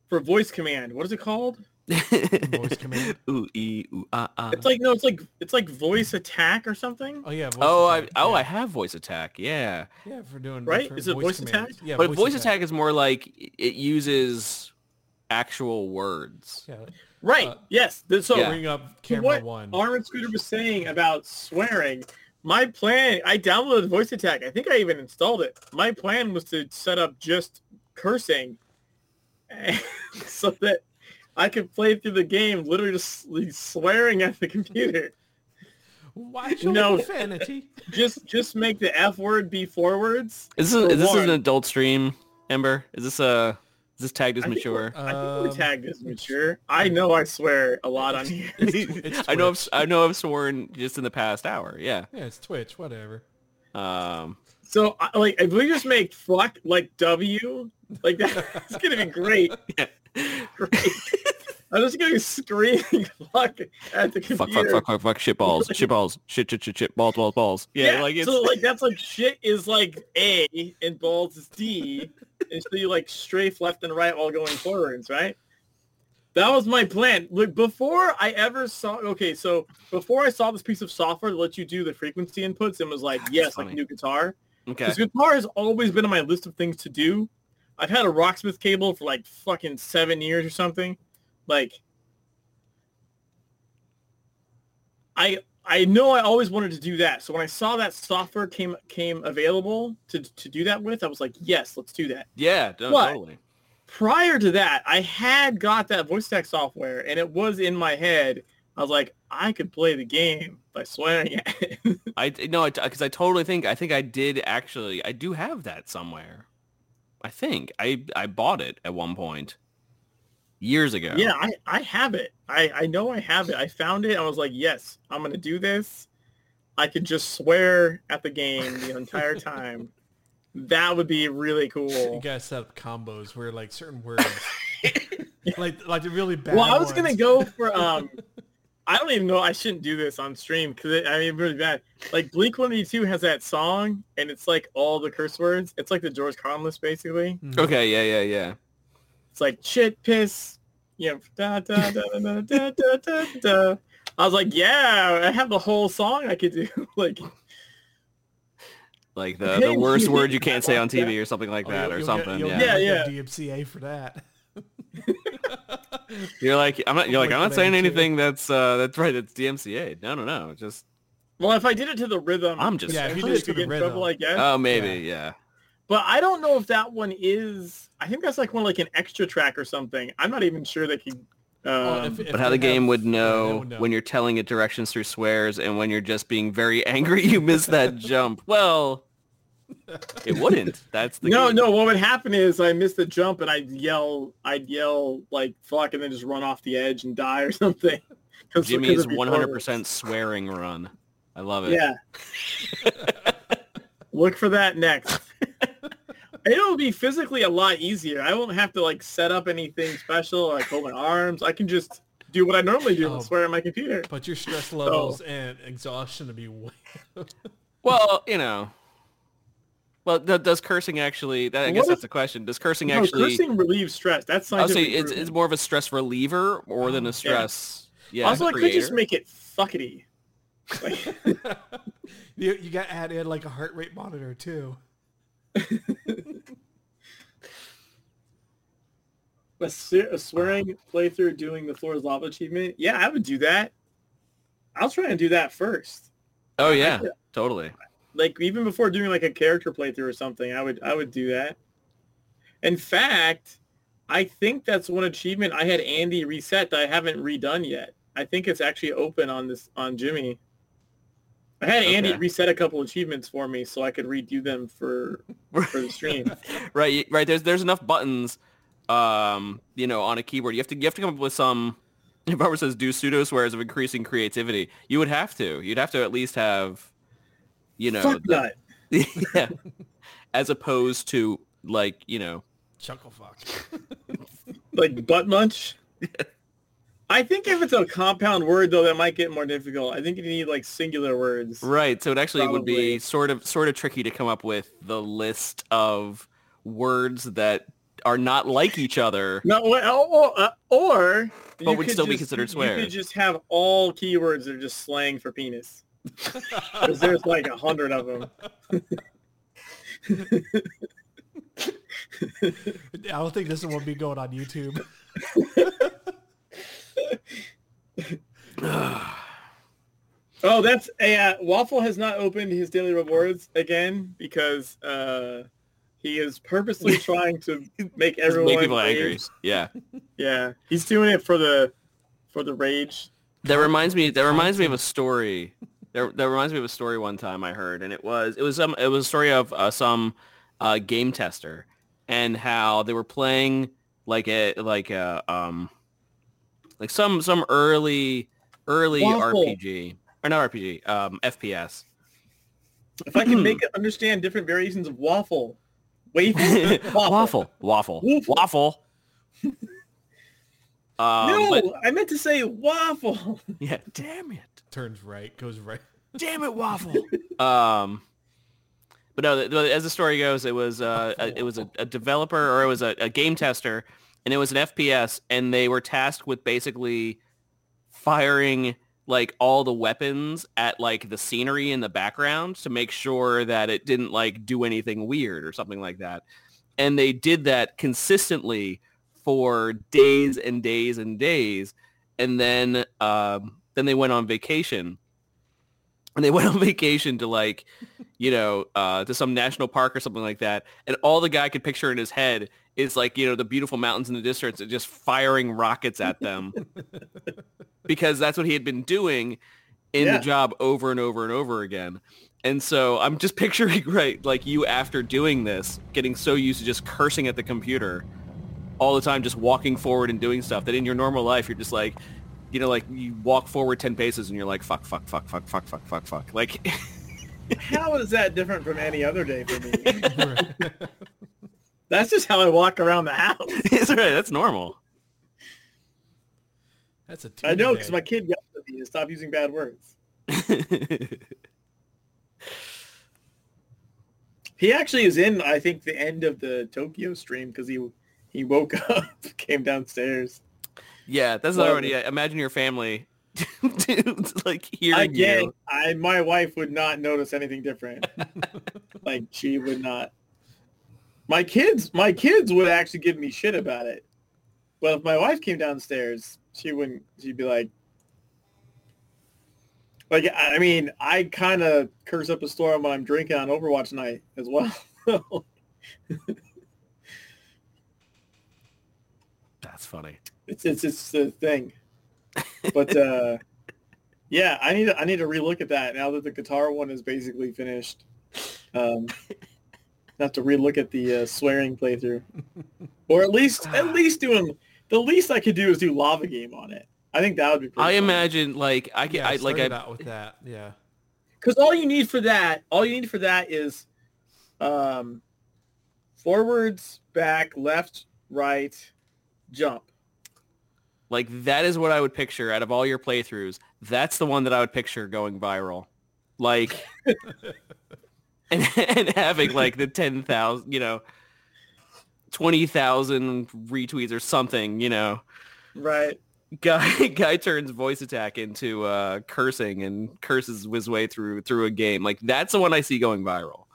for voice command. What is it called? Voice command. Ooh, ee, ooh, ah, uh, ah. Uh. It's like no, it's like it's like voice attack or something. Oh yeah. Voice oh, attack. I oh, yeah. I have voice attack. Yeah. Yeah, for doing right. For is it voice, voice attack? Yeah. But voice, voice attack. attack is more like it uses actual words. Yeah. Right. Uh, yes. So yeah. Bring up camera what one. Armin Scooter was saying about swearing. My plan, I downloaded Voice Attack. I think I even installed it. My plan was to set up just cursing so that I could play through the game literally just swearing at the computer. Watch your no, profanity. Just just make the F word be four words. Is this, is this an adult stream, Ember? Is this a... Is this tagged as I mature? Think I think we're tagged as mature. I know I swear a lot on here. I know I've I know I've sworn just in the past hour. Yeah. Yeah, it's Twitch. Whatever. Um. So like, if we just make fuck like W, like that, it's gonna be great. Yeah. Great. I'm just gonna be screaming fuck at the computer. Fuck, fuck, fuck, fuck, fuck, shit balls, shit balls, shit, shit, shit, shit, balls, balls, balls. Yeah, yeah, like it's... so like that's like shit is like A and balls is D, and so you like strafe left and right while going forwards, right? That was my plan. Like before I ever saw. Okay, so before I saw this piece of software that lets you do the frequency inputs and was like, that's yes, funny. Like new guitar. Okay, because guitar has always been on my list of things to do. I've had a Rocksmith cable for like fucking seven years or something. Like, I I know I always wanted to do that. So when I saw that software came came available to to do that with, I was like, yes, let's do that. Yeah, no, but totally. Prior to that, I had got that voice tech software, and it was in my head. I was like, I could play the game by swearing at it. I no, because I, I totally think I think I did actually. I do have that somewhere. I think I I bought it at one point. Years ago. Yeah, I, I have it. I, I know I have it. I found it. I was like, yes, I'm going to do this. I could just swear at the game the entire time. That would be really cool. You guys set up combos where like certain words, like like the really bad. Well, I was going to go for, um, I don't even know. I shouldn't do this on stream because I mean, really bad. Like Blink one eighty-two has that song and it's like all the curse words. It's like the George Carlin list basically. Okay. Yeah, yeah, yeah. It's like shit, piss, you know, da da da da da da da da. I was like, yeah, I have the whole song I could do, like, like the, the worst word you can't say on T V yeah. or something like that, oh, or something. Get, yeah, yeah, yeah. D M C A for that. You're like, I'm not. You're like, I'm not saying anything that's uh, that's right. It's D M C A. No, no, no. Just. Well, if I did it to the rhythm, I'm just. Yeah, if you just get in trouble, I guess. Oh, maybe, yeah. yeah. But I don't know if that one is. I think that's like one like an extra track or something. I'm not even sure they can. Um, well, if, if but how the game have, would, know would know when you're telling it directions through swears and when you're just being very angry, you miss that jump. Well, it wouldn't. That's the no, game. no. What would happen is I miss the jump and I'd yell, I'd yell like fuck, and then just run off the edge and die or something. Jimmy's one hundred percent swearing run. I love it. Yeah. Look for that next. It'll be physically a lot easier. I won't have to like set up anything special or like hold my arms. I can just do what I normally do and oh, swear at my computer. But your stress levels so. and exhaustion would be way Well, you know. Well, th- does cursing actually that I what guess if, that's the question. Does cursing no, actually cursing relieves stress. That's I'll say it's it's more of a stress reliever or oh, than a stress yeah. yeah also creator. I could just make it fuckety. Like... you you gotta add in like a heart rate monitor too. a, se- a swearing playthrough doing the floor is lava achievement. Yeah, I would do that. I'll try and do that first. Oh yeah, could, totally. Like even before doing like a character playthrough or something, I would I would do that. In fact, I think that's one achievement I had Andy reset that I haven't redone yet. I think it's actually open on this on Jimmy. I had okay. Andy reset a couple achievements for me so I could redo them for for the stream. right, right. There's there's enough buttons, um, you know, on a keyboard. You have to you have to come up with some. Robert says do pseudo swears of increasing creativity. You would have to. You'd have to at least have, you know, fuck the, that. Yeah, as opposed to like you know, chuckle fuck, like butt munch. Yeah. I think if it's a compound word, though, that might get more difficult. I think you need, like, singular words. Right, so it actually probably. would be sort of sort of tricky to come up with the list of words that are not like each other. No, or, or, or but would still just, be considered swear. You could just have all keywords that are just slang for penis. Because there's, like, a hundred of them. I don't think this one will be going on YouTube. Oh, that's a uh, Waffle has not opened his daily rewards again because uh, he is purposely trying to make everyone make people rage. angry. Yeah, yeah, he's doing it for the for the rage. That reminds me. That reminds me of a story. That that reminds me of a story one time I heard, and it was it was some it was a story of uh, some uh, game tester and how they were playing like a like a um. Like some some early early Waffle. R P G or not R P G, um, F P S. If I can make it understand different variations of waffle, waffle, waffle, waffle, waffle. um, no, but, I meant to say waffle. Yeah, damn it. Turns right, goes right. Damn it, waffle. um, but no, as the story goes, it was uh, a, it was a, a developer or it was a, a game tester. And it was an F P S, and they were tasked with basically firing, like, all the weapons at, like, the scenery in the background to make sure that it didn't, like, do anything weird or something like that. And they did that consistently for days and days and days. And then um, then they went on vacation. And they went on vacation to, like, you know, uh, to some national park or something like that. And all the guy could picture in his head is like, you know, the beautiful mountains in the distance and just firing rockets at them because that's what he had been doing in yeah. the job over and over and over again. And so I'm just picturing, right, like you after doing this, getting so used to just cursing at the computer all the time, just walking forward and doing stuff that in your normal life, you're just like, you know, like you walk forward ten paces and you're like, fuck, fuck, fuck, fuck, fuck, fuck, fuck, fuck. Like, how is that different from any other day for me? That's just how I walk around the house. That's right. That's normal. That's a Tuesday. I know, because my kid yelled at me to stop using bad words. He actually is in, I think, the end of the Tokyo stream because he he woke up, came downstairs. Yeah, that's well, already. Imagine your family, dude, like hearing I get, you. I my wife would not notice anything different. Like she would not. My kids, my kids would actually give me shit about it. Well, if my wife came downstairs, she wouldn't. She'd be like, like I mean, I kind of curse up a storm when I'm drinking on Overwatch night as well. That's funny. It's it's it's the thing, but uh, yeah, I need to, I need to relook at that now that the guitar one is basically finished. Um, Have to relook at the uh, swearing playthrough, or at least at least do them. The least I could do is do Lava Game on it. I think that would be. Pretty I fun. imagine like I can yeah, I like I out with that yeah. Because all you need for that, all you need for that is, um, forwards, back, left, right, jump. Like that is what I would picture out of all your playthroughs. That's the one that I would picture going viral, like. And, and having like the ten thousand, you know, twenty thousand retweets or something, you know. Right. Guy guy turns voice attack into uh, cursing and curses his way through through a game. Like that's the one I see going viral.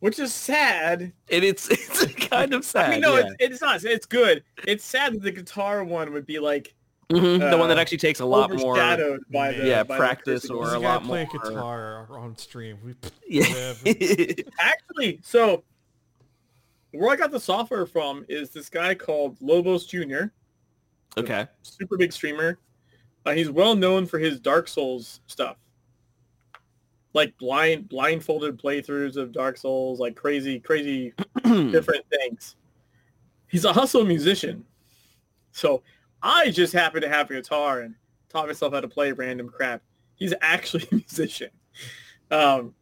Which is sad. And it's it's kind of sad. I mean, no, yeah. it's, it's not. It's good. It's sad that the guitar one would be like. Mm-hmm. Uh, the one that actually takes a lot more by the, yeah, by practice the or a lot play more. Play guitar on stream. We, yeah. Actually, so where I got the software from is this guy called Lobos Junior Okay. Super big streamer. Uh, he's well known for his Dark Souls stuff. like blind blindfolded playthroughs of Dark Souls, like crazy, crazy different things. He's a hustle musician. So I just happen to have a guitar and taught myself how to play random crap. He's actually a musician. Um,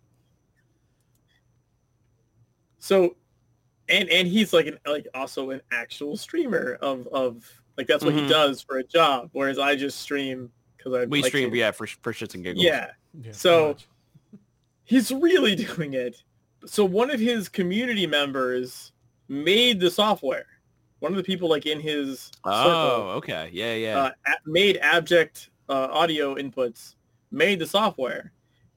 so, and and he's like an, like also an actual streamer of, of like that's what mm-hmm. he does for a job, whereas I just stream because I we like stream to, yeah for for shits and giggles. Yeah, yeah so he's really doing it. So one of his community members made the software. One of the people like in his oh circle, okay yeah yeah uh, made Abject uh, audio inputs, made the software,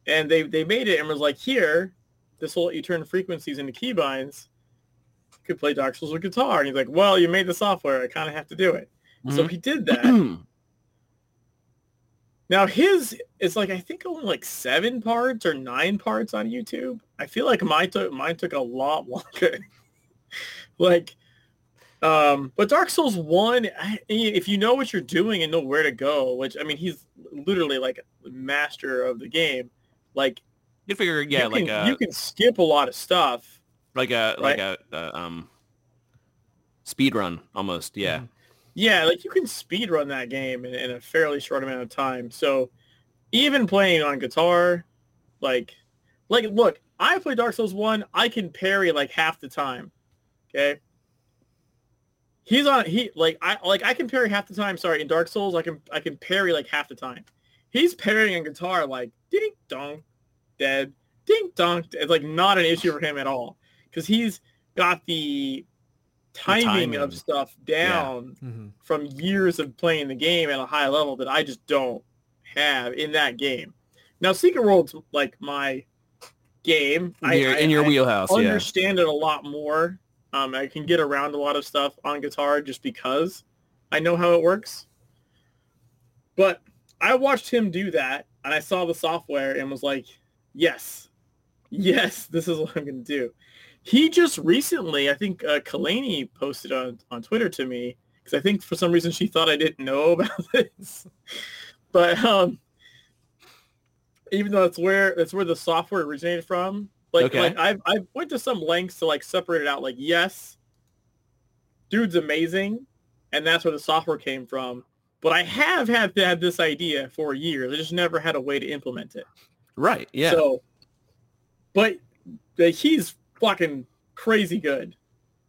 and they they made it and was like, here, this will let you turn frequencies into keybinds. You could play Dark Souls with guitar. And he's like, well, you made the software, I kind of have to do it. Mm-hmm. So he did that. Now his is like I think only like seven parts or nine parts on YouTube. I feel like mine took mine took a lot longer. Like. Um, but Dark Souls one, if you know what you're doing and know where to go, which, I mean, he's literally, like, master of the game. Like, you figure, yeah, you like can, a, you can skip a lot of stuff. Like a, right? like a, a um, speed run, almost, yeah. Yeah, like, you can speed run that game in, in a fairly short amount of time. So, even playing on guitar, like, like, look, I play Dark Souls one, I can parry, like, half the time, okay? He's on he like I like I can parry half the time. Sorry, in Dark Souls I can I can parry like half the time. He's parrying on guitar like ding dong, dead ding dong. It's like not an issue for him at all because he's got the timing, the timing. of stuff down yeah. mm-hmm. from years of playing the game at a high level that I just don't have in that game. Now Secret World's like my game. In your, I, in your I, wheelhouse. I understand yeah. it a lot more. Um, I can get around a lot of stuff on guitar just because I know how it works. But I watched him do that, and I saw the software and was like, yes, yes, this is what I'm going to do. He just recently, I think uh, Kalani posted on, on Twitter to me, because I think for some reason she thought I didn't know about this. But um, even though that's where, that's where the software originated from, Like, okay. like I've, I've went to some lengths to, like, separate it out. Like, yes, dude's amazing, and that's where the software came from. But I have had to have this idea for years. I just never had a way to implement it. Right, yeah. So, but like, he's fucking crazy good.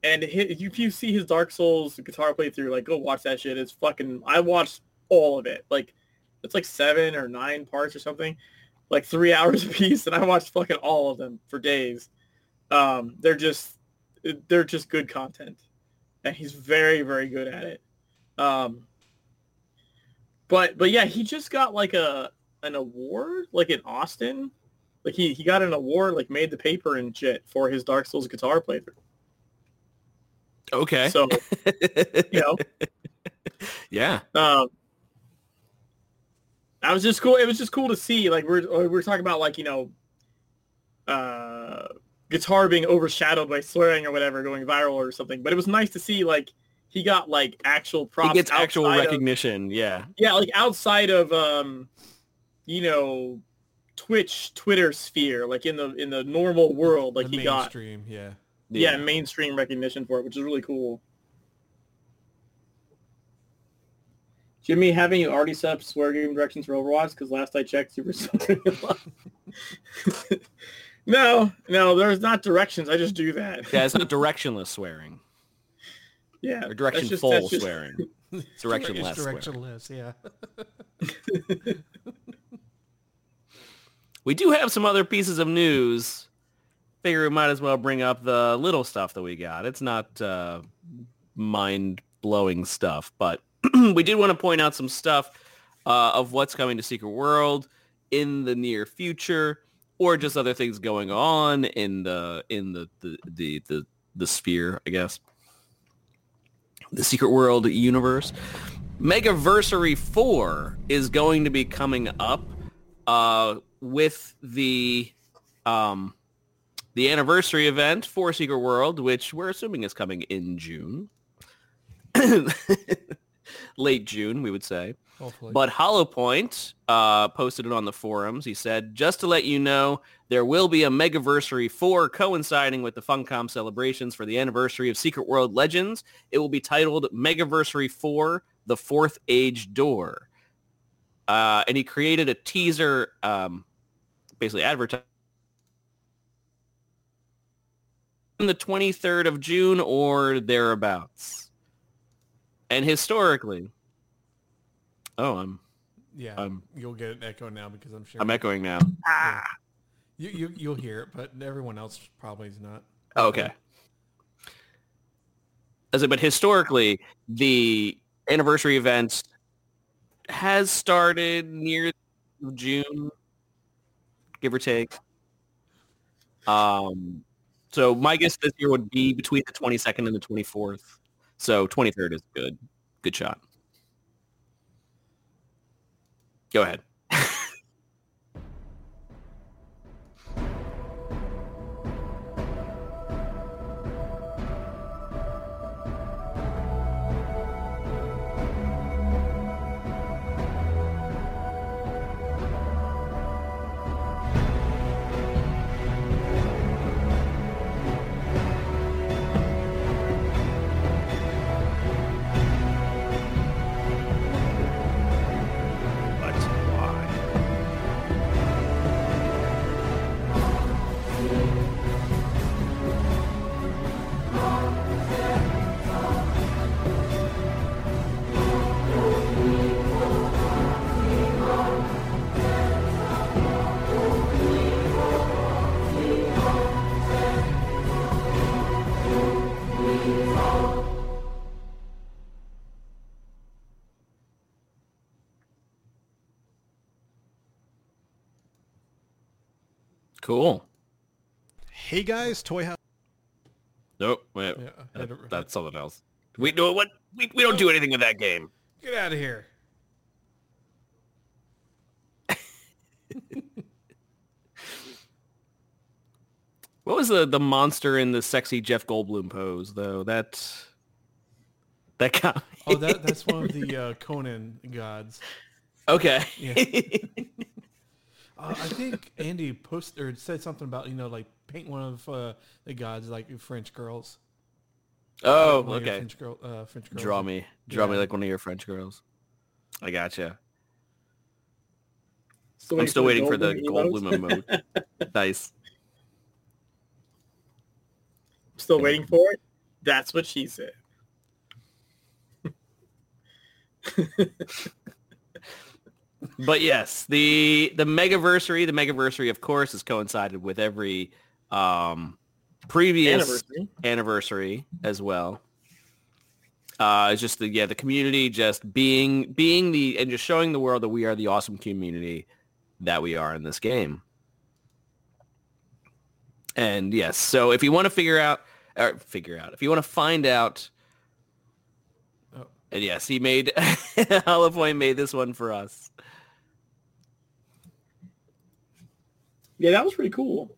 And if you, if you see his Dark Souls guitar playthrough, like, go watch that shit. It's fucking, I watched all of it. Like, it's like seven or nine parts or something. Like three hours a piece, and I watched fucking all of them for days. Um, they're just, they're just good content, and he's very, very good at it. Um, but, but yeah, he just got like a an award, like in Austin, like he he got an award, like made the paper and shit for his Dark Souls guitar playthrough. Okay. So, you know, yeah. Um. I was just cool. It was just cool to see. Like we're we're talking about, like, you know, uh, guitar being overshadowed by swearing or whatever, going viral or something. But it was nice to see, like, he got like actual props. He gets actual recognition. Of, yeah. Yeah, like outside of um, you know, Twitch, Twitter sphere, like in the in the normal world, like the he mainstream, got mainstream. Yeah. yeah. Yeah, mainstream recognition for it, which is really cool. Jimmy, haven't you already set up swear game directions for Overwatch? Because last I checked, you were swearing a lot. No, no, there's not directions. I just do that. Yeah, it's not directionless swearing. Yeah. Or directionful just... swearing. It's directionless. Directionless, swearing. Yeah. We do have some other pieces of news. Figure we might as well bring up the little stuff that we got. It's not uh, mind-blowing stuff, but... we did want to point out some stuff uh, of what's coming to Secret World in the near future, or just other things going on in the in the the the the, the sphere, I guess. The Secret World universe. MEGAversary four is going to be coming up uh, with the um, the anniversary event for Secret World, which we're assuming is coming in June. late June, we would say. Hopefully. But Hollowpoint uh, posted it on the forums. He said, just to let you know, there will be a MEGAversary four coinciding with the Funcom celebrations for the anniversary of Secret World Legends. It will be titled MEGAversary four: The Fourth Age Door. Uh, and he created a teaser, um, basically advertising the twenty-third of June or thereabouts. And historically... Oh, I'm... Yeah, I'm, you'll get an echo now because I'm sure... I'm echoing now. Ah! You, you, you'll hear it, but everyone else probably is not. Okay. As I, but historically, the anniversary event has started near June, give or take. Um... So my guess this year would be between the twenty-second and the twenty-fourth. So twenty-third is good. Good shot. Go ahead. Cool. Hey guys, Toy House. Nope, wait. Yeah, that, to... that's something else. We do what? We we don't do anything with that game. Get out of here. What was the, the monster in the sexy Jeff Goldblum pose though? That that guy. Oh, that that's one of the uh, Conan gods. Okay. Yeah. Uh, I think Andy posted or said something about, you know, like paint one of uh, the gods like French girls. Oh, like okay. French girl, uh, French girls. Draw me, draw yeah. me like one of your French girls. I gotcha. Still I'm still for waiting for the Goldblum emote. Nice. I'm still waiting for it. That's what she said. But yes, the the Megaversary, the Megaversary, of course, has coincided with every um, previous anniversary. anniversary as well. Uh, it's just the yeah, the community just being being the and just showing the world that we are the awesome community that we are in this game. And yes, so if you want to figure out or figure out if you want to find out, oh. and yes, he made Hollowpoint made this one for us. Yeah, that was pretty cool.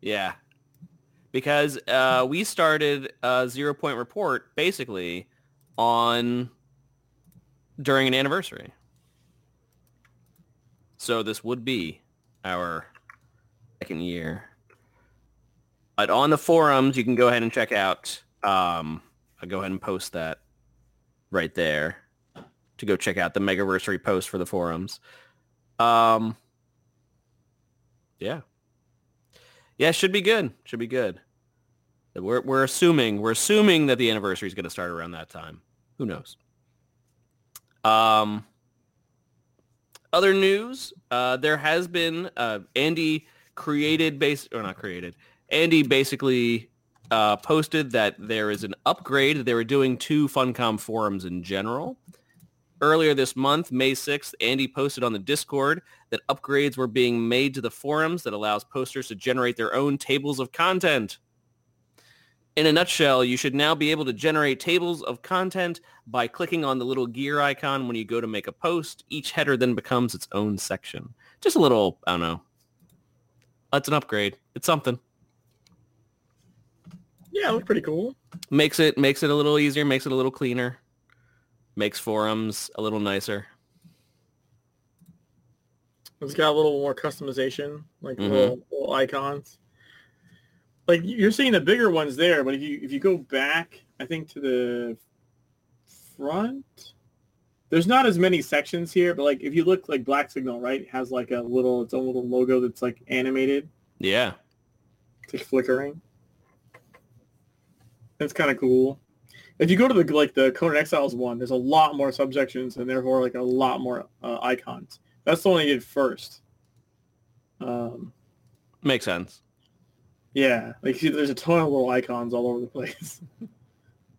Yeah, because uh, we started uh, Zero Point Report basically on during an anniversary, so this would be our second year. But on the forums, you can go ahead and check out. Um, I'll go ahead and post that right there to go check out the Megaversary post for the forums. Um. Yeah. Yeah, should be good. Should be good. We're we're assuming we're assuming that the anniversary is going to start around that time. Who knows? Um. Other news. Uh, there has been uh, Andy created base or not created. Andy basically uh, posted that there is an upgrade. They were doing two Funcom forums in general. Earlier this month, May sixth, Andy posted on the Discord that upgrades were being made to the forums that allows posters to generate their own tables of content. In a nutshell, you should now be able to generate tables of content by clicking on the little gear icon when you go to make a post. Each header then becomes its own section. Just a little, I don't know. That's an upgrade. It's something. Yeah, it looked pretty cool. Makes it, makes it a little easier, makes it a little cleaner. makes forums a little nicer. It's got a little more customization, like mm-hmm. little, little icons. Like you're seeing the bigger ones there, but if you if you go back, I think to the front, there's not as many sections here. But like if you look, like Black Signal, right, it has like a little its own little logo that's like animated. Yeah, it's like flickering. That's kind of cool. If you go to the like the Conan Exiles one, there's a lot more subsections and therefore like a lot more uh, icons. That's the one I did first. Um, Makes sense. Yeah. Like, see, there's a ton of little icons all over the place.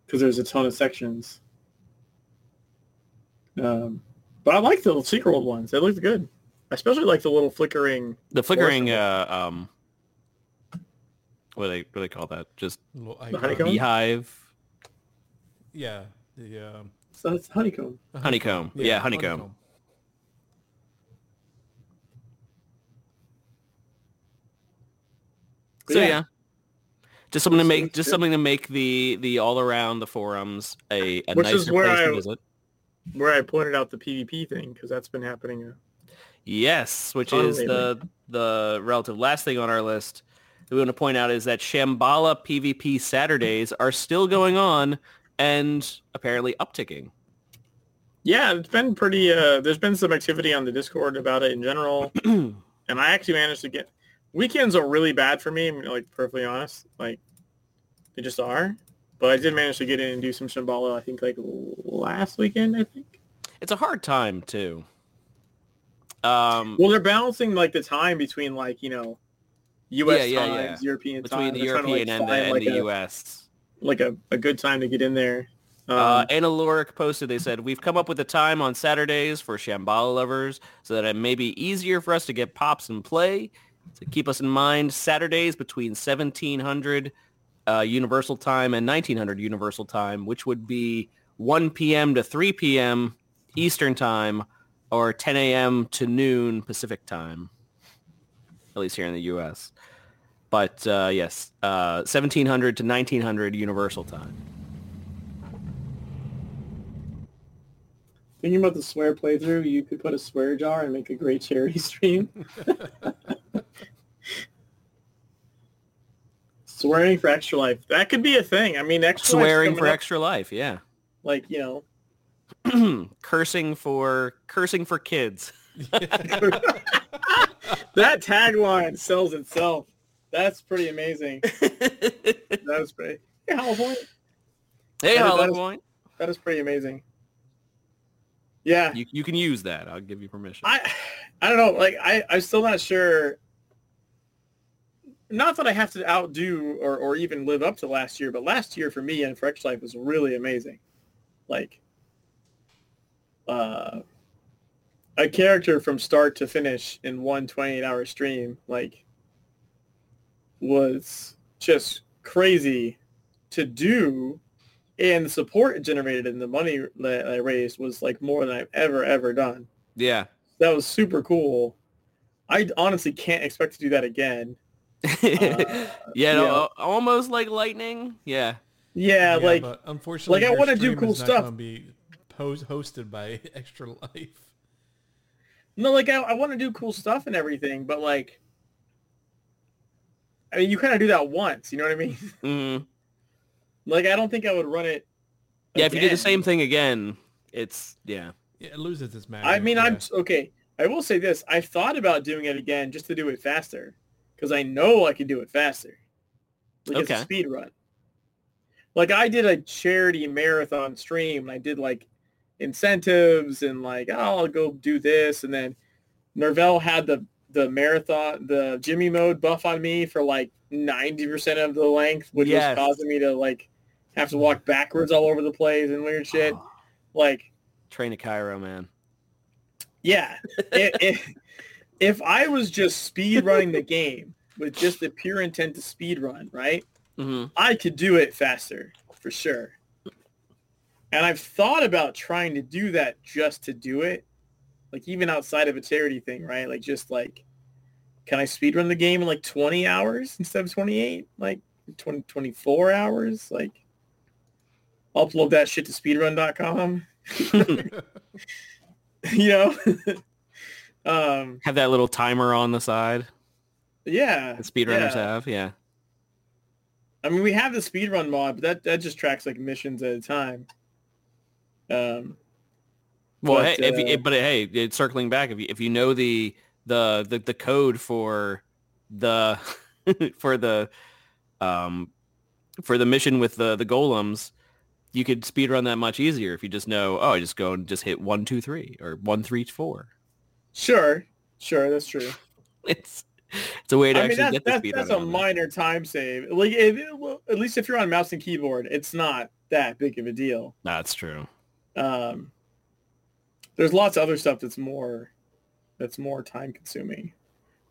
Because there's a ton of sections. Um, but I like the Secret World ones. They looked good. I especially like the little flickering... The flickering... Uh, um, what do they, what do they call that? Just the beehive? Yeah. The, uh... So it's honeycomb. Honeycomb. honeycomb. Yeah, yeah honeycomb. honeycomb. So yeah. yeah, just something to make just something to make the, the all around the forums a, a nicer place to visit. Where I pointed out the PvP thing because that's been happening. A yes, which is lately. the the relative last thing on our list that we want to point out is that Shambhala PvP Saturdays are still going on and apparently upticking. Yeah, it's been pretty. Uh, there's been some activity on the Discord about it in general, and I actually managed to get. Weekends are really bad for me, I'm like perfectly honest. Like they just are. But I did manage to get in and do some Shambhala, I think like last weekend, I think. It's a hard time too. Um, well, they're balancing like the time between like, you know, U S yeah, yeah, times, yeah. European between time. Between the European to, like, and, the, and like the U S. A, like a, a good time to get in there. Um, uh, Anna Lorick posted, they said, we've come up with a time on Saturdays for Shambhala lovers so that it may be easier for us to get pops and play. So keep us in mind, Saturdays between seventeen hundred uh, Universal Time and nineteen hundred Universal Time, which would be one p.m. to three p.m. Eastern Time or ten a.m. to noon Pacific Time, at least here in the U S. But uh, yes, uh, seventeen hundred to nineteen hundred Universal Time. Thinking about the swear playthrough, you could put a swear jar and make a great charity stream. Swearing for Extra Life. That could be a thing. I mean, Extra Life. Swearing for up. Extra Life, yeah. Like, you know. cursing for cursing for kids. That tagline sells itself. That's pretty amazing. That was pretty. Hey, Hollowpoint. Hey, Hollowpoint. That is pretty amazing. Yeah. You you can use that. I'll give you permission. I I don't know. Like, I, I'm still not sure. Not that I have to outdo or, or even live up to last year, but last year for me and for Extra Life was really amazing. Like, uh, a character from start to finish in one twenty-eight hour stream, like, was just crazy to do. And the support it generated and the money that I raised was, like, more than I've ever, ever done. Yeah. That was super cool. I honestly can't expect to do that again. uh, yeah, yeah. No, almost like lightning. Yeah. Yeah, yeah like unfortunately, like I want to do cool stuff. Gonna be pos- hosted by Extra Life. No, like I, I want to do cool stuff and everything, but like, I mean, you kind of do that once. You know what I mean? Mm-hmm. Like I don't think I would run it. Yeah, again. If you did the same thing again, it's yeah. yeah it loses its magic. I mean, yeah. I'm okay. I will say this: I thought about doing it again just to do it faster. Because I know I can do it faster. Like okay. It's a speed run. Like I did a charity marathon stream. And I did like incentives and like, oh, I'll go do this. And then Nervell had the, the marathon, the Jimmy mode buff on me for like ninety percent of the length, which yes. was causing me to like have to walk backwards all over the place and weird shit. Oh. Like Train to Cairo, man. Yeah. It, it, if I was just speed running the game with just the pure intent to speed run, right? Mm-hmm. I could do it faster for sure. And I've thought about trying to do that just to do it, like even outside of a charity thing, right? Like just like, can I speed run the game in like twenty hours instead of twenty-eight? Like twenty, twenty-four hours? Like upload that shit to speedrun dot com. You know? um, have that little timer on the side. Yeah. The speedrunners yeah. have, yeah. I mean, we have the speedrun mod, but that, that just tracks like missions at a time. Um, well, but, hey, uh, if you, but hey, it's circling back. If you if you know the the the, the code for the for the um for the mission with the the golems, you could speedrun that much easier if you just know. Oh, I just go and just hit one two three or one three four. Sure, sure, that's true. It's it's a way to I actually mean, get the speedrun. That's, that's a minor that. time save. Like, if, at least if you're on mouse and keyboard, it's not that big of a deal. That's true. Um, there's lots of other stuff that's more that's more time consuming.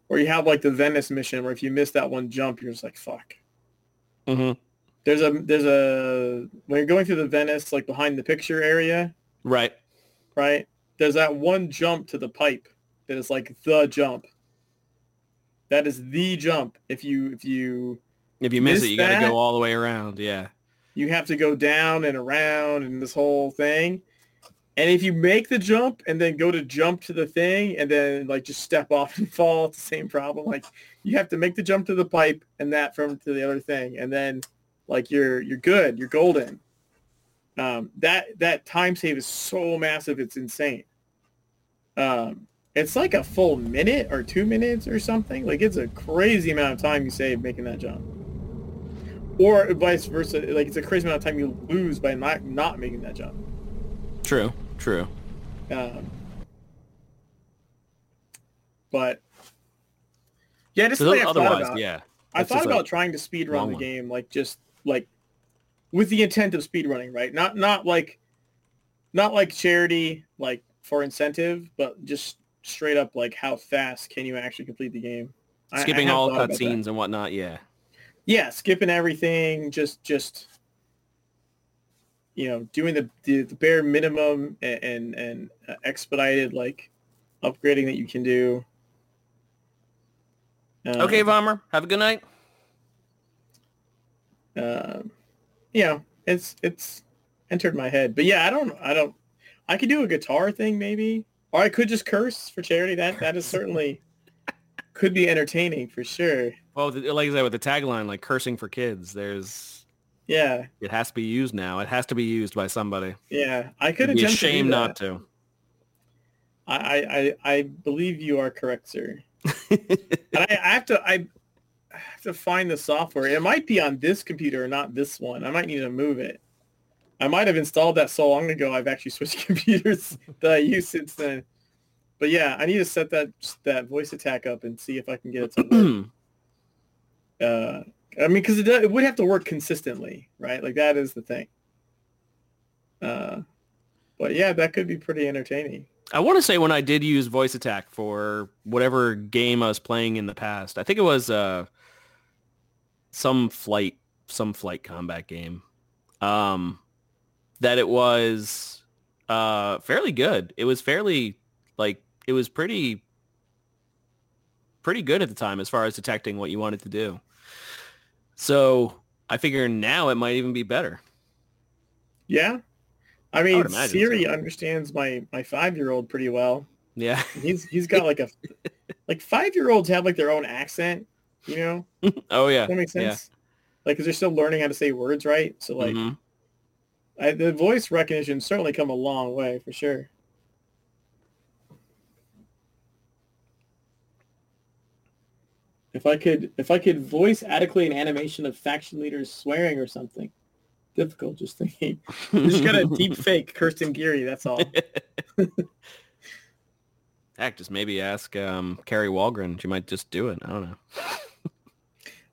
Or you have like the Venice mission where if you miss that one jump, you're just like, fuck. Mm-hmm. There's a there's a when you're going through the Venice, like behind the picture area. Right. Right. There's that one jump to the pipe that is like the jump. That is the jump. If you if you if you miss, miss it, you that, gotta go all the way around, yeah. You have to go down and around and this whole thing. And if you make the jump and then go to jump to the thing and then like just step off and fall, it's the same problem. Like you have to make the jump to the pipe and that from to the other thing, and then like you're you're good, you're golden. Um, that that time save is so massive, it's insane. Um, it's like a full minute or two minutes or something. Like it's a crazy amount of time you save making that jump, or vice versa. Like it's a crazy amount of time you lose by not not making that jump. True. True. Um, but yeah, just so like I thought about. Yeah, I thought about like trying to speedrun the game, like just like with the intent of speedrunning, right? Not not like not like charity, like for incentive, but just straight up like how fast can you actually complete the game? Skipping I, I all cutscenes and whatnot. Yeah. Yeah, skipping everything. Just just. You know, doing the, the the bare minimum and and, and uh, expedited like upgrading that you can do. Um, okay, Bomber. Have a good night. Um, uh, you know, it's it's entered my head, but yeah, I don't, I don't, I could do a guitar thing maybe, or I could just curse for charity. That that is certainly could be entertaining for sure. Well, like I said, with the tagline, like cursing for kids, there's. Yeah. It has to be used now. It has to be used by somebody. Yeah. I could attempt to do that. It'd be a shame not to. I, I I believe you are correct, sir. And I, I have to I have to find the software. It might be on this computer and not this one. I might need to move it. I might have installed that so long ago I've actually switched computers that I use since then. But yeah, I need to set that that voice attack up and see if I can get it to work. uh I mean, because it, it would have to work consistently, right? Like, that is the thing. Uh, but, yeah, that could be pretty entertaining. I want to say when I did use Voice Attack for whatever game I was playing in the past, I think it was uh, some flight, some flight combat game, um, that it was uh, fairly good. It was fairly, like, it was pretty, pretty good at the time as far as detecting what you wanted to do. So I figure now it might even be better. Yeah. I mean, I Siri so. understands my, my five-year-old pretty well. Yeah. He's he's got like a like five-year-olds have like their own accent, you know? Oh yeah. Does that make sense? Yeah. Like cuz they're still learning how to say words right. So like mm-hmm. I, the voice recognition certainly come a long way for sure. If I could, if I could voice adequately an animation of faction leaders swearing or something, difficult. Just thinking, just got a deep fake Kirsten Geary. That's all. Heck, just maybe ask um, Carrie Walgren. She might just do it. I don't know.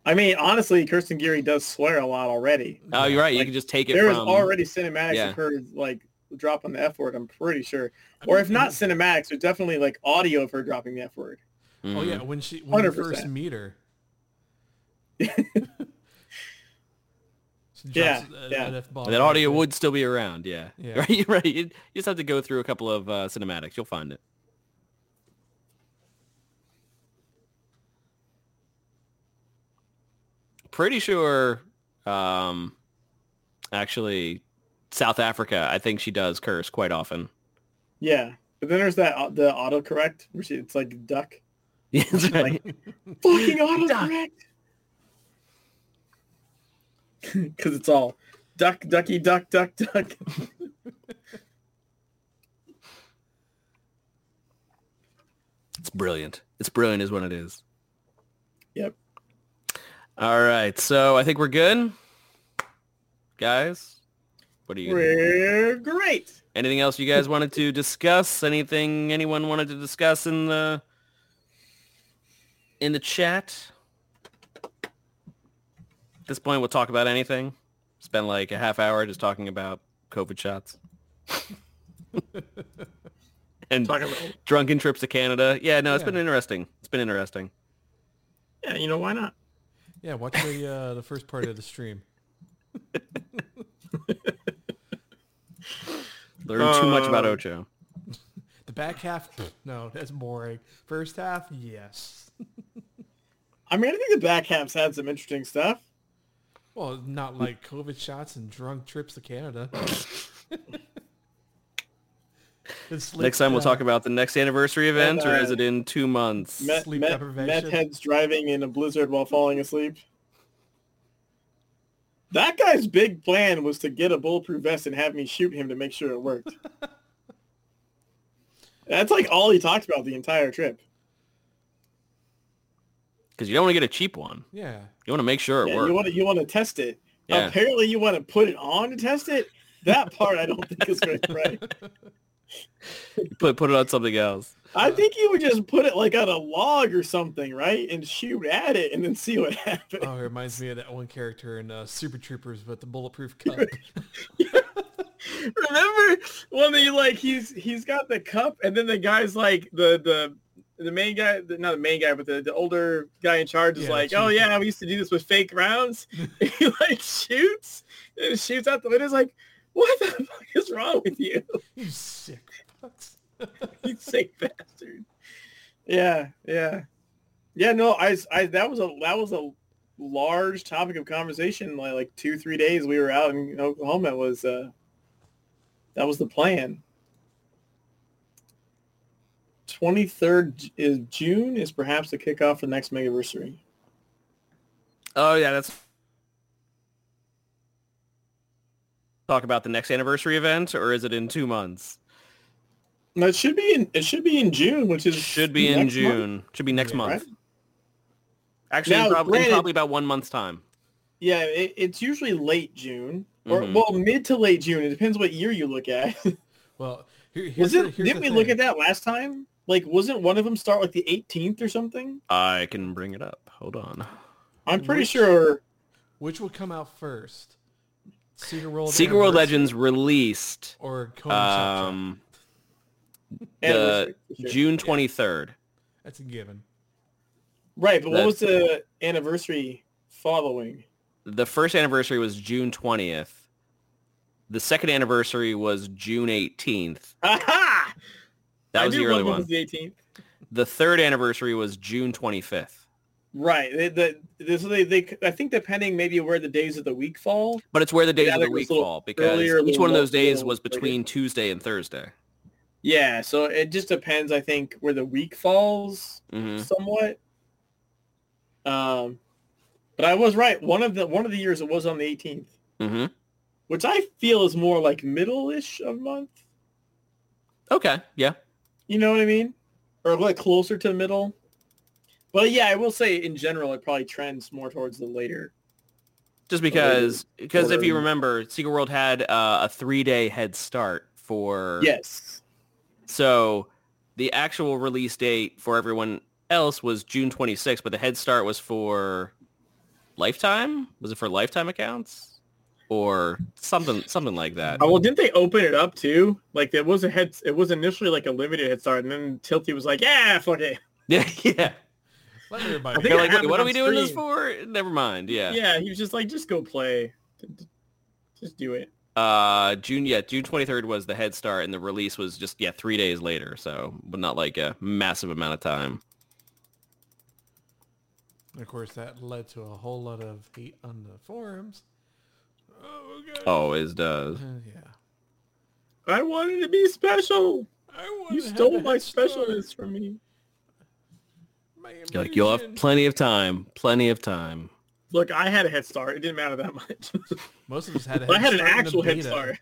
I mean, honestly, Kirsten Geary does swear a lot already. Oh, you're right. Like, you can just take it. There from... is already cinematics yeah. of her like dropping the F word. I'm pretty sure. Or if not cinematics, there's definitely like audio of her dropping the F word. Mm-hmm. Oh yeah, when she when you first meet her, she yeah, a, yeah. An F-bomb that audio right. would still be around. Yeah, yeah. right, right. You just have to go through a couple of uh, cinematics. You'll find it. Pretty sure, um, actually, South Africa. I think she does curse quite often. Yeah, but then there's that the autocorrect where she it's like duck. Yeah, that's right. Like, fucking autocorrect. Because it's all duck, ducky, duck, duck, duck. It's brilliant. It's brilliant is what it is. Yep. All right. So I think we're good. Guys, what are you? We're gonna great. Anything else you guys wanted to discuss? Anything anyone wanted to discuss in the in the chat? At this point, we'll talk about anything. Spend like a half hour just talking about COVID shots. And drunken trips to Canada. Yeah, no, it's yeah. been interesting. It's been interesting. Yeah, you know, why not? Yeah, watch the uh, the first part of the stream. Learn too much about Ocho. The back half, no, that's boring. First half, yes. I mean, I think the back half's had some interesting stuff. Well, not like COVID shots and drunk trips to Canada. Sleep, next time we'll uh, talk about the next anniversary event, and, uh, or is it in two months? Met, sleep met, deprivation. Meth heads driving in a blizzard while falling asleep. That guy's big plan was to get a bulletproof vest and have me shoot him to make sure it worked. That's like all he talked about the entire trip. Because you don't want to get a cheap one. Yeah. You want to make sure it yeah, works. You want to you want to test it. Yeah. Apparently you want to put it on to test it. That part I don't think is great, right? Put put it on something else. I think you would just put it like on a log or something, right? And shoot at it and then see what happens. Oh, it reminds me of that one character in uh, Super Troopers with the bulletproof cup. Remember when he like he's he's got the cup and then the guy's like the the the main guy, not the main guy, but the, the older guy in charge is yeah, like, oh yeah, we used to do this with fake rounds. And he like shoots and shoots out the window. It's like, what the fuck is wrong with you? You sick fucks. You sick bastard. Yeah, yeah. Yeah, no, I, I that was a that was a large topic of conversation like like two, three days we were out in Oklahoma. It was uh that was the plan. twenty-third is June is perhaps the kickoff for the next MEGAversary. Oh yeah, that's talk about the next anniversary event, or is it in two months? No, it should be in it should be in June, which is should be in June. Month. Should be next yeah, month. Right? Actually, now, in prob- granted, in probably about one month's time. Yeah, it, it's usually late June, or mm-hmm. well, mid to late June. It depends what year you look at. Well, here, here's was it, the, here's didn't we thing. Look at that last time? Like, wasn't one of them start like the eighteenth or something? I can bring it up. Hold on. I'm pretty which, sure. Which will come out first? Secret World, Secret World Legends released or um, the June twenty-third. That's a given. Right, but That's, what was the anniversary following? The first anniversary was June twentieth. The second anniversary was June eighteenth. Aha! That I was the early one. The, eighteenth. The third anniversary was June twenty-fifth. Right. They, the, this, they, they, I think depending maybe where the days of the week fall. But it's where the days yeah, of the week fall because earlier, each one of those days was between later. Tuesday and Thursday. Yeah, so it just depends, I think, where the week falls mm-hmm. somewhat. Um, but I was right. One of the one of the years it was on the eighteenth, mm-hmm. which I feel is more like middle-ish of month. Okay, yeah. You know what I mean? Or like closer to middle. Well, yeah, I will say in general it probably trends more towards the later. Just because, because if you remember, Secret World had uh, a three-day head start for... Yes. So the actual release date for everyone else was June twenty-sixth, but the head start was for Lifetime? Was it for Lifetime accounts? Or something something like that. Oh, well, didn't they open it up, too? Like, it was a head, it was initially like a limited head start, and then Tilty was like, yeah, fuck it. Yeah, yeah. Everybody. I think like, wait, what are we doing this for? Never mind. Yeah. Yeah, he was just like, just go play, just do it. Uh, June, yeah, June twenty-third was the head start, and the release was just yeah three days later, so but not like a massive amount of time. And of course, that led to a whole lot of hate on the forums. Oh, okay. Always does. Uh, yeah. I wanted to be special. I you stole my specialness story. from me. My You're like, you'll have plenty of time. Plenty of time. Look, I had a head start. It didn't matter that much. Most of us had a head start. I had an actual head start.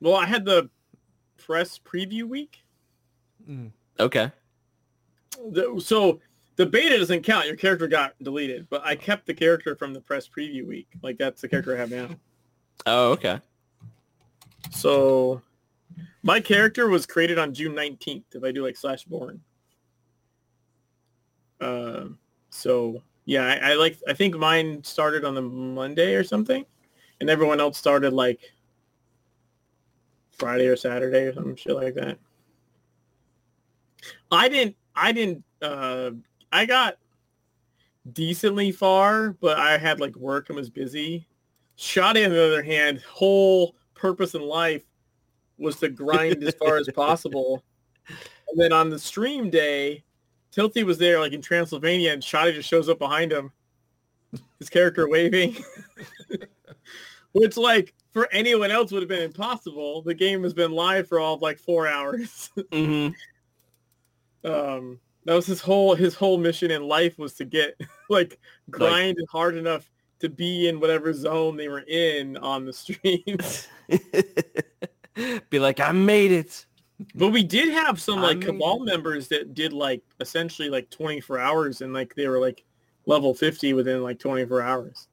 Well, I had the press preview week. Mm. Okay. The, so the beta doesn't count. Your character got deleted, but I kept the character from the press preview week. Like, that's the character I have now. Oh, okay. So my character was created on June nineteenth, if I do like slash born. Um, so yeah, I, I like, I think mine started on the Monday or something, and everyone else started like Friday or Saturday or some shit like that. I didn't, I didn't, uh, I got decently far, but I had like work and was busy. Shoddy, on the other hand, whole purpose in life was to grind as far as possible. And then on the stream day, Tilty was there, like, in Transylvania, and Shoddy just shows up behind him, his character waving. Which, like, for anyone else would have been impossible. The game has been live for all of, like, four hours. Mm-hmm. Um, that was his whole his whole mission in life, was to get, like, grind like, hard enough to be in whatever zone they were in on the streams. Be like, I made it. But we did have some, like, I mean, Cabal members that did, like, essentially, like, twenty-four hours, and, like, they were, like, level fifty within, like, twenty-four hours.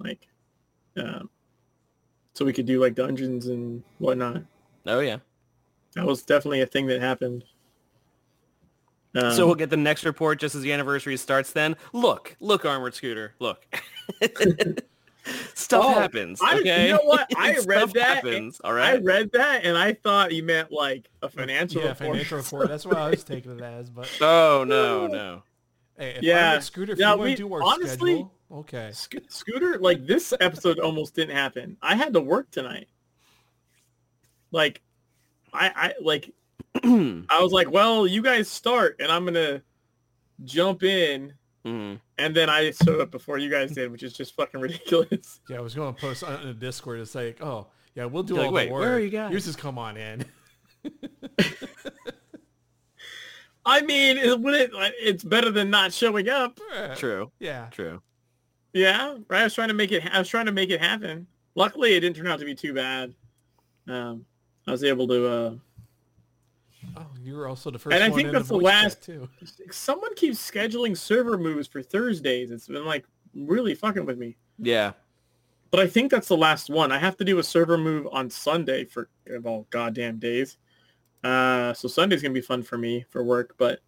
Like, um, so we could do, like, dungeons and whatnot. Oh, yeah. That was definitely a thing that happened. Um, so we'll get the next report just as the anniversary starts then? Look. Look, Armored Scooter. Look. Stuff oh, happens. I, okay, you know what? I read that. Happens, all right. I read that and I thought you meant like a financial yeah, report. Financial report. That's what I was taking it as. But oh no, no. Hey, if yeah. I Scooter, if now, you we, do our honestly, schedule, okay. Sc- Scooter, like this episode almost didn't happen. I had to work tonight. Like, I, I like, I was like, well, you guys start, and I'm gonna jump in. Mm. And then I showed up before you guys did, which is just fucking ridiculous. Yeah, I was going to post on the Discord. It's like, oh, yeah, we'll do You're all like, the wait, work. Where are you guys? You just come on in. I mean, it, it, it's better than not showing up. True. Yeah. True. Yeah. Right. I was trying to make it. I was trying to make it happen. Luckily, it didn't turn out to be too bad. Um, I was able to. Uh, Oh, you were also the first one. And I think that's the last too. Someone keeps scheduling server moves for Thursdays. It's been like really fucking with me. Yeah. But I think that's the last one. I have to do a server move on Sunday for of all goddamn days. Uh, so Sunday's gonna be fun for me for work, but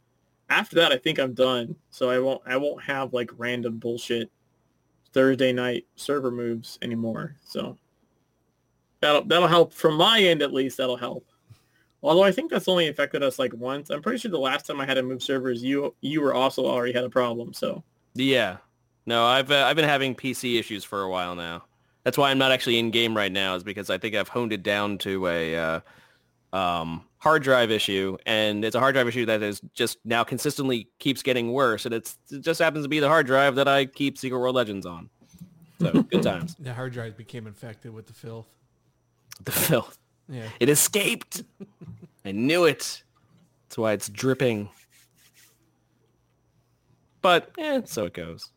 after that I think I'm done. So I won't I won't have like random bullshit Thursday night server moves anymore. So that'll that'll help from my end at least, that'll help. Although I think that's only affected us like once. I'm pretty sure the last time I had to move servers, you you were also already had a problem. So yeah, no, I've uh, I've been having P C issues for a while now. That's why I'm not actually in game right now, is because I think I've honed it down to a uh, um, hard drive issue, and it's a hard drive issue that is just now consistently keeps getting worse, and it's it just happens to be the hard drive that I keep Secret World Legends on. So good times. The hard drive became infected with the filth. The filth. Yeah. It escaped. I knew it. That's why it's dripping. But, eh, so it goes.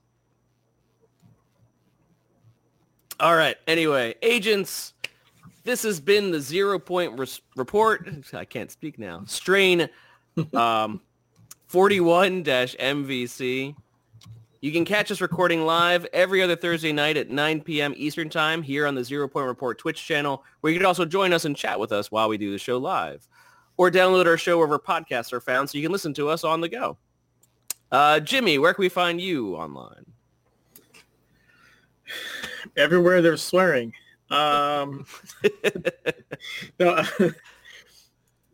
All right. Anyway, agents, this has been the Zero Point re- Report. I can't speak now. Strain um, forty-one M V C. You can catch us recording live every other Thursday night at nine p.m. Eastern Time here on the Zero Point Report Twitch channel, where you can also join us and chat with us while we do the show live. Or download our show wherever podcasts are found so you can listen to us on the go. Uh, Jimmy, where can we find you online? Everywhere they're swearing. Um, no,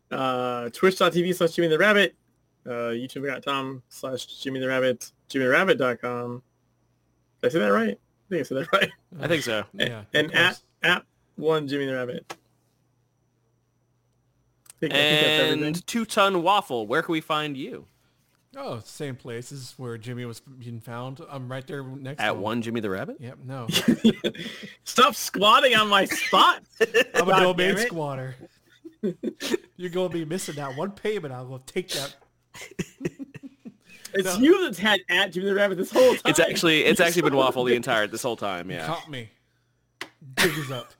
uh, Twitch.tv slash Jimmy the Rabbit. Uh, YouTube.com slash Jimmy the Rabbit. Jimmy Rabbit dot com. Did I say that right? I think I said that right. I think so. And, yeah. And at, at one Jimmy the Rabbit. I think, and I think that's everything. Two Ton Waffle, where can we find you? Oh, same place as where Jimmy was being found. I'm right there next At to him. One Jimmy the Rabbit? Yep, no. Stop squatting on my spot. I'm a domain squatter. You're going to be missing that one payment. I'm going to take that. It's no. You that's had at Jimmy the Rabbit this whole time. It's actually it's actually been Waffle the entire this whole time. Yeah. You caught me. Diggs up.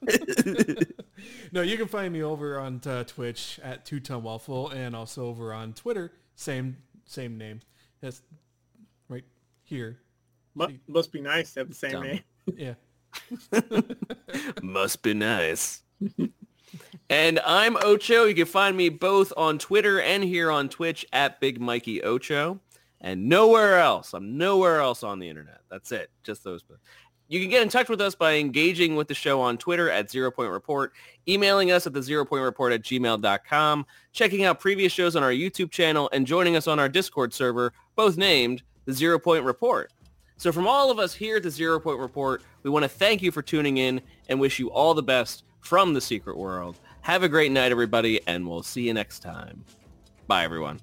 No, you can find me over on uh, Twitch at Two Ton Waffle, and also over on Twitter, same same name. That's right here. Must, must be nice to have the same Tom. Name. Yeah. Must be nice. And I'm Ocho. You can find me both on Twitter and here on Twitch at Big Mikey Ocho. And nowhere else. I'm nowhere else on the internet. That's it. Just those. You can get in touch with us by engaging with the show on Twitter at Zero Point Report, emailing us at the Zero Point Report at gmail dot com, checking out previous shows on our YouTube channel, and joining us on our Discord server, both named the Zero Point Report. So from all of us here at the Zero Point Report, we want to thank you for tuning in and wish you all the best from the Secret World. Have a great night, everybody, and we'll see you next time. Bye, everyone.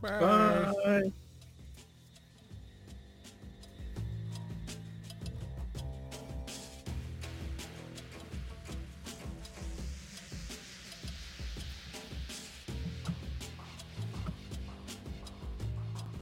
Bye. Bye.